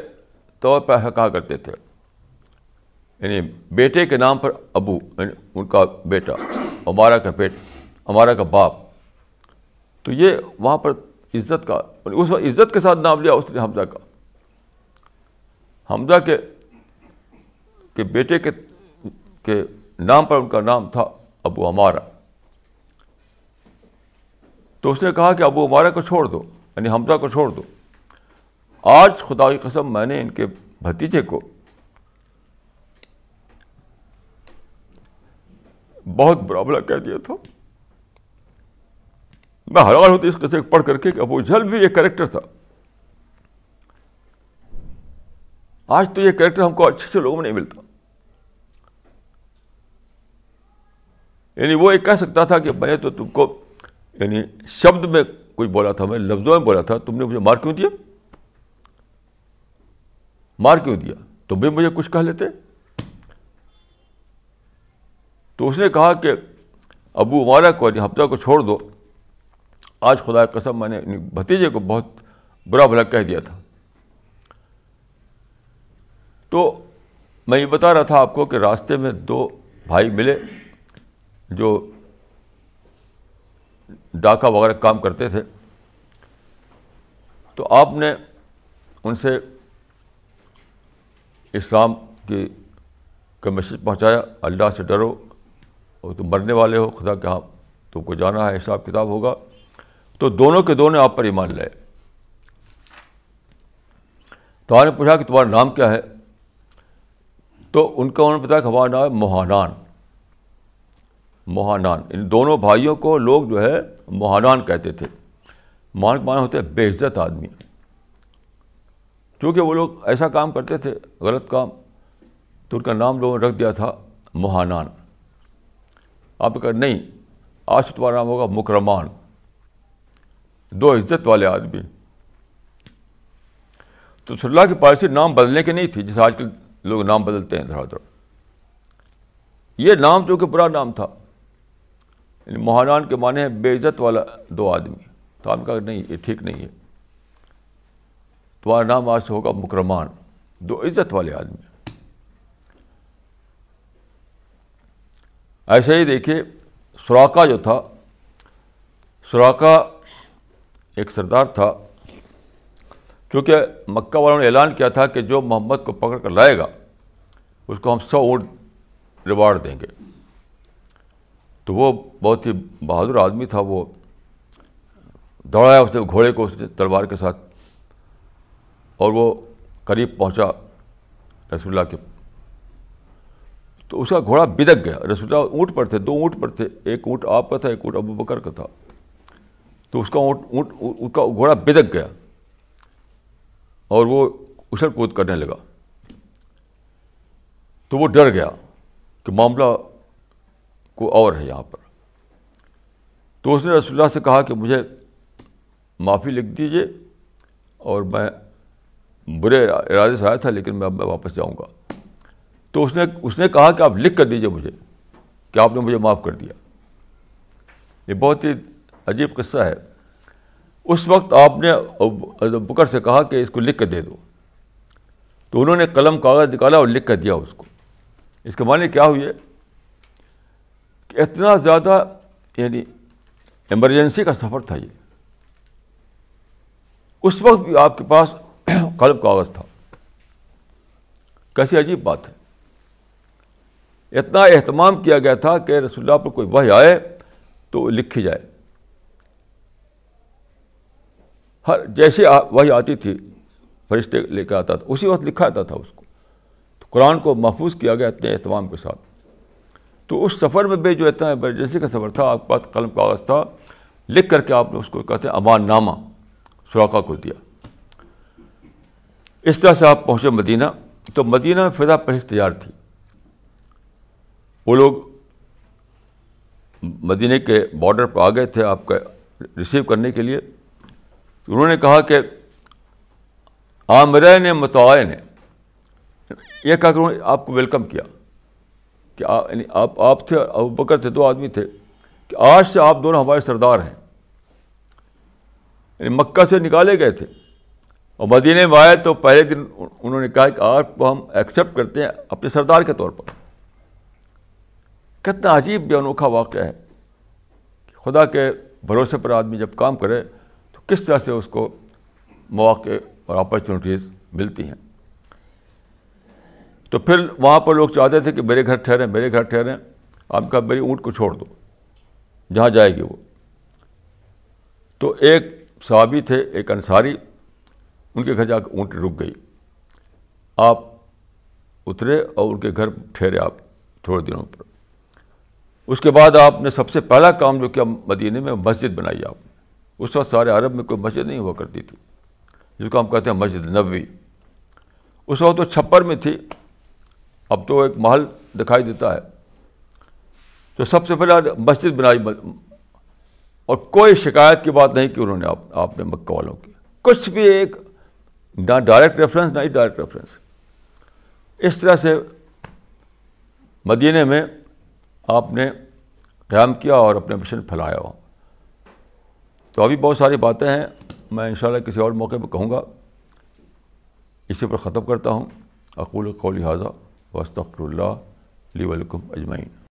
طور پر کہا کرتے تھے، یعنی بیٹے کے نام پر ابو، یعنی ان کا بیٹا، ہمارا کا باپ. تو یہ وہاں پر عزت کا، اس وقت عزت کے ساتھ نام لیا اس نے حمزہ کا. حمزہ کے بیٹے کے نام پر ان کا نام تھا ابو ہمارا. تو اس نے کہا کہ ابو عمارہ کو چھوڑ دو، یعنی حمزہ کو چھوڑ دو. آج خدا کی قسم میں نے ان کے بھتیجے کو بہت برا بھلا کہہ دیا تھا. میں حیران ہوتی اس قصے پڑھ کر کے کہ ابو جہل بھی یہ کریکٹر تھا. آج تو یہ کریکٹر ہم کو اچھے سے لوگوں میں نہیں ملتا. یعنی وہ یہ کہہ سکتا تھا کہ میں تو تم کو یعنی شبد میں کچھ بولا تھا، میں لفظوں میں بولا تھا، تم نے مجھے مار کیوں دیا، تم بھی مجھے کچھ کہہ لیتے. تو اس نے کہا کہ ابو عمارہ کو، حمزہ کو چھوڑ دو. آج خدا کی قسم میں نے بھتیجے کو بہت برا بھلا کہہ دیا تھا. تو میں یہ بتا رہا تھا آپ کو کہ راستے میں دو بھائی ملے جو ڈاکہ وغیرہ کام کرتے تھے. تو آپ نے ان سے اسلام کی کا میسج پہنچایا، اللہ سے ڈرو اور تم مرنے والے ہو، خدا کے ہاں تم کو جانا ہے، حساب کتاب ہوگا، تو دونوں کے دونوں آپ پر ایمان لائے۔ تو انہوں نے پوچھا کہ تمہارا نام کیا ہے؟ تو ان کا انہوں نے بتایا کہ ہمارا نام ہے موہانان، موہانان۔ ان دونوں بھائیوں کو لوگ جو ہے موہانان کہتے تھے۔ موہانان معنی ہوتے ہیں بے عزت آدمی، کیونکہ وہ لوگ ایسا کام کرتے تھے غلط کام، تو ان کا نام لوگوں نے رکھ دیا تھا موہانان۔ آپ نے کہا نہیں، آج سے تمہارا نام ہوگا مکرمان، دو عزت والے آدمی۔ تو رسول اللہ کی پالیسی نام بدلنے کی نہیں تھی، جیسے آج کل لوگ نام بدلتے ہیں دھڑا دھڑ۔ یہ نام جو کہ برا نام تھا، یعنی موہانان کے معنی ہے بے عزت والا دو آدمی۔ تو آپ نے کہا نہیں، یہ ٹھیک نہیں ہے، تمہارا نام آج سے ہوگا مکرمان، دو عزت والے آدمی۔ ایسے ہی دیکھیے سراقہ جو تھا، سراقہ ایک سردار تھا، کیونکہ مکہ والوں نے اعلان کیا تھا کہ جو محمد کو پکڑ کر لائے گا اس کو ہم 100 اونٹ ریوارڈ دیں گے۔ تو وہ بہت ہی بہادر آدمی تھا، وہ دوڑایا، اس نے گھوڑے کو اس نے تلوار کے ساتھ، اور وہ قریب پہنچا رسول اللہ کے، تو اس کا گھوڑا بدک گیا۔ رسول اللہ اونٹ پر تھے، دو اونٹ پر تھے، ایک اونٹ آپ کا تھا، ایک اونٹ ابو بکر کا تھا۔ تو اس کا اونٹ اس کا گھوڑا بدک گیا اور وہ اچھل کود کرنے لگا۔ تو وہ ڈر گیا کہ معاملہ کوئی اور ہے یہاں پر، تو اس نے رسول اللہ سے کہا کہ مجھے معافی لکھ دیجئے، اور میں برے ارادے سے آیا تھا، لیکن میں اب واپس جاؤں گا۔ تو اس نے کہا کہ آپ لکھ کر دیجئے مجھے کہ آپ نے مجھے معاف کر دیا۔ یہ بہت ہی عجیب قصہ ہے۔ اس وقت آپ نے ابو بکر سے کہا کہ اس کو لکھ کر دے دو، تو انہوں نے قلم کاغذ نکالا اور لکھ کر دیا اس کو۔ اس کے معنی کیا ہوئے کہ اتنا زیادہ یعنی ایمرجنسی کا سفر تھا یہ، اس وقت بھی آپ کے پاس قلم کاغذ تھا۔ کیسی عجیب بات ہے! اتنا اہتمام کیا گیا تھا کہ رسول اللہ پر کوئی وحی آئے تو لکھی جائے۔ ہر جیسے وحی آتی تھی فرشتے لے کے آتا تھا، اسی وقت لکھا آتا تھا اس کو۔ تو قرآن کو محفوظ کیا گیا اتنے اہتمام کے ساتھ۔ تو اس سفر میں بھی جو اتنا ایمرجنسی کا سفر تھا، آپ کے پاس قلم کاغذ تھا، لکھ کر کے آپ نے اس کو کہتے ہیں امان نامہ سراقہ کو دیا۔ اس طرح سے آپ پہنچے مدینہ۔ تو مدینہ میں فضا پرہیز تیار تھی، وہ لوگ مدینہ کے بارڈر پر آ گئے تھے آپ کا ریسیو کرنے کے لیے۔ انہوں نے کہا کہ آمرین متعین، یہ کہا کہ آپ کو ویلکم کیا کہ آپ تھے ابو بکر تھے، دو آدمی تھے، کہ آج سے آپ دونوں ہمارے سردار ہیں۔ یعنی مکہ سے نکالے گئے تھے اور مدینہ میں آئے، تو پہلے دن انہوں نے کہا کہ آپ کو ہم ایکسیپٹ کرتے ہیں اپنے سردار کے طور پر۔ کتنا عجیب بھی انوکھا واقعہ ہے کہ خدا کے بھروسے پر آدمی جب کام کرے تو کس طرح سے اس کو مواقع اور اپرچونٹیز ملتی ہیں۔ تو پھر وہاں پر لوگ چاہتے تھے کہ میرے گھر ٹھہریں، میرے گھر ٹھہریں۔ آپ کا میری اونٹ کو چھوڑ دو، جہاں جائے گی وہ۔ تو ایک صحابی تھے، ایک انصاری، ان کے گھر جا کے اونٹ رک گئی۔ آپ اترے اور ان کے گھر ٹھہرے آپ تھوڑے دنوں پر۔ اس کے بعد آپ نے سب سے پہلا کام جو کیا مدینے میں، مسجد بنائی آپ نے۔ اس وقت سارے عرب میں کوئی مسجد نہیں ہوا کرتی تھی، جس کو ہم کہتے ہیں مسجد نبوی۔ اس وقت وہ چھپر میں تھی، اب تو ایک محل دکھائی دیتا ہے۔ تو سب سے پہلے مسجد بنائی، اور کوئی شکایت کی بات نہیں کی انہوں نے آپ نے مکہ والوں کی، کچھ بھی، ایک نہ ڈائریکٹ ریفرنس نہ ہی ڈائریکٹ ریفرنس۔ اس طرح سے مدینہ میں آپ نے قیام کیا اور اپنے مشن پھیلایا ہو۔ تو ابھی بہت ساری باتیں ہیں، میں انشاءاللہ کسی اور موقع پہ کہوں گا۔ اسی پر ختم کرتا ہوں، اقول قولی ھذا واستغفر اللہ لی ولکم اجمعین۔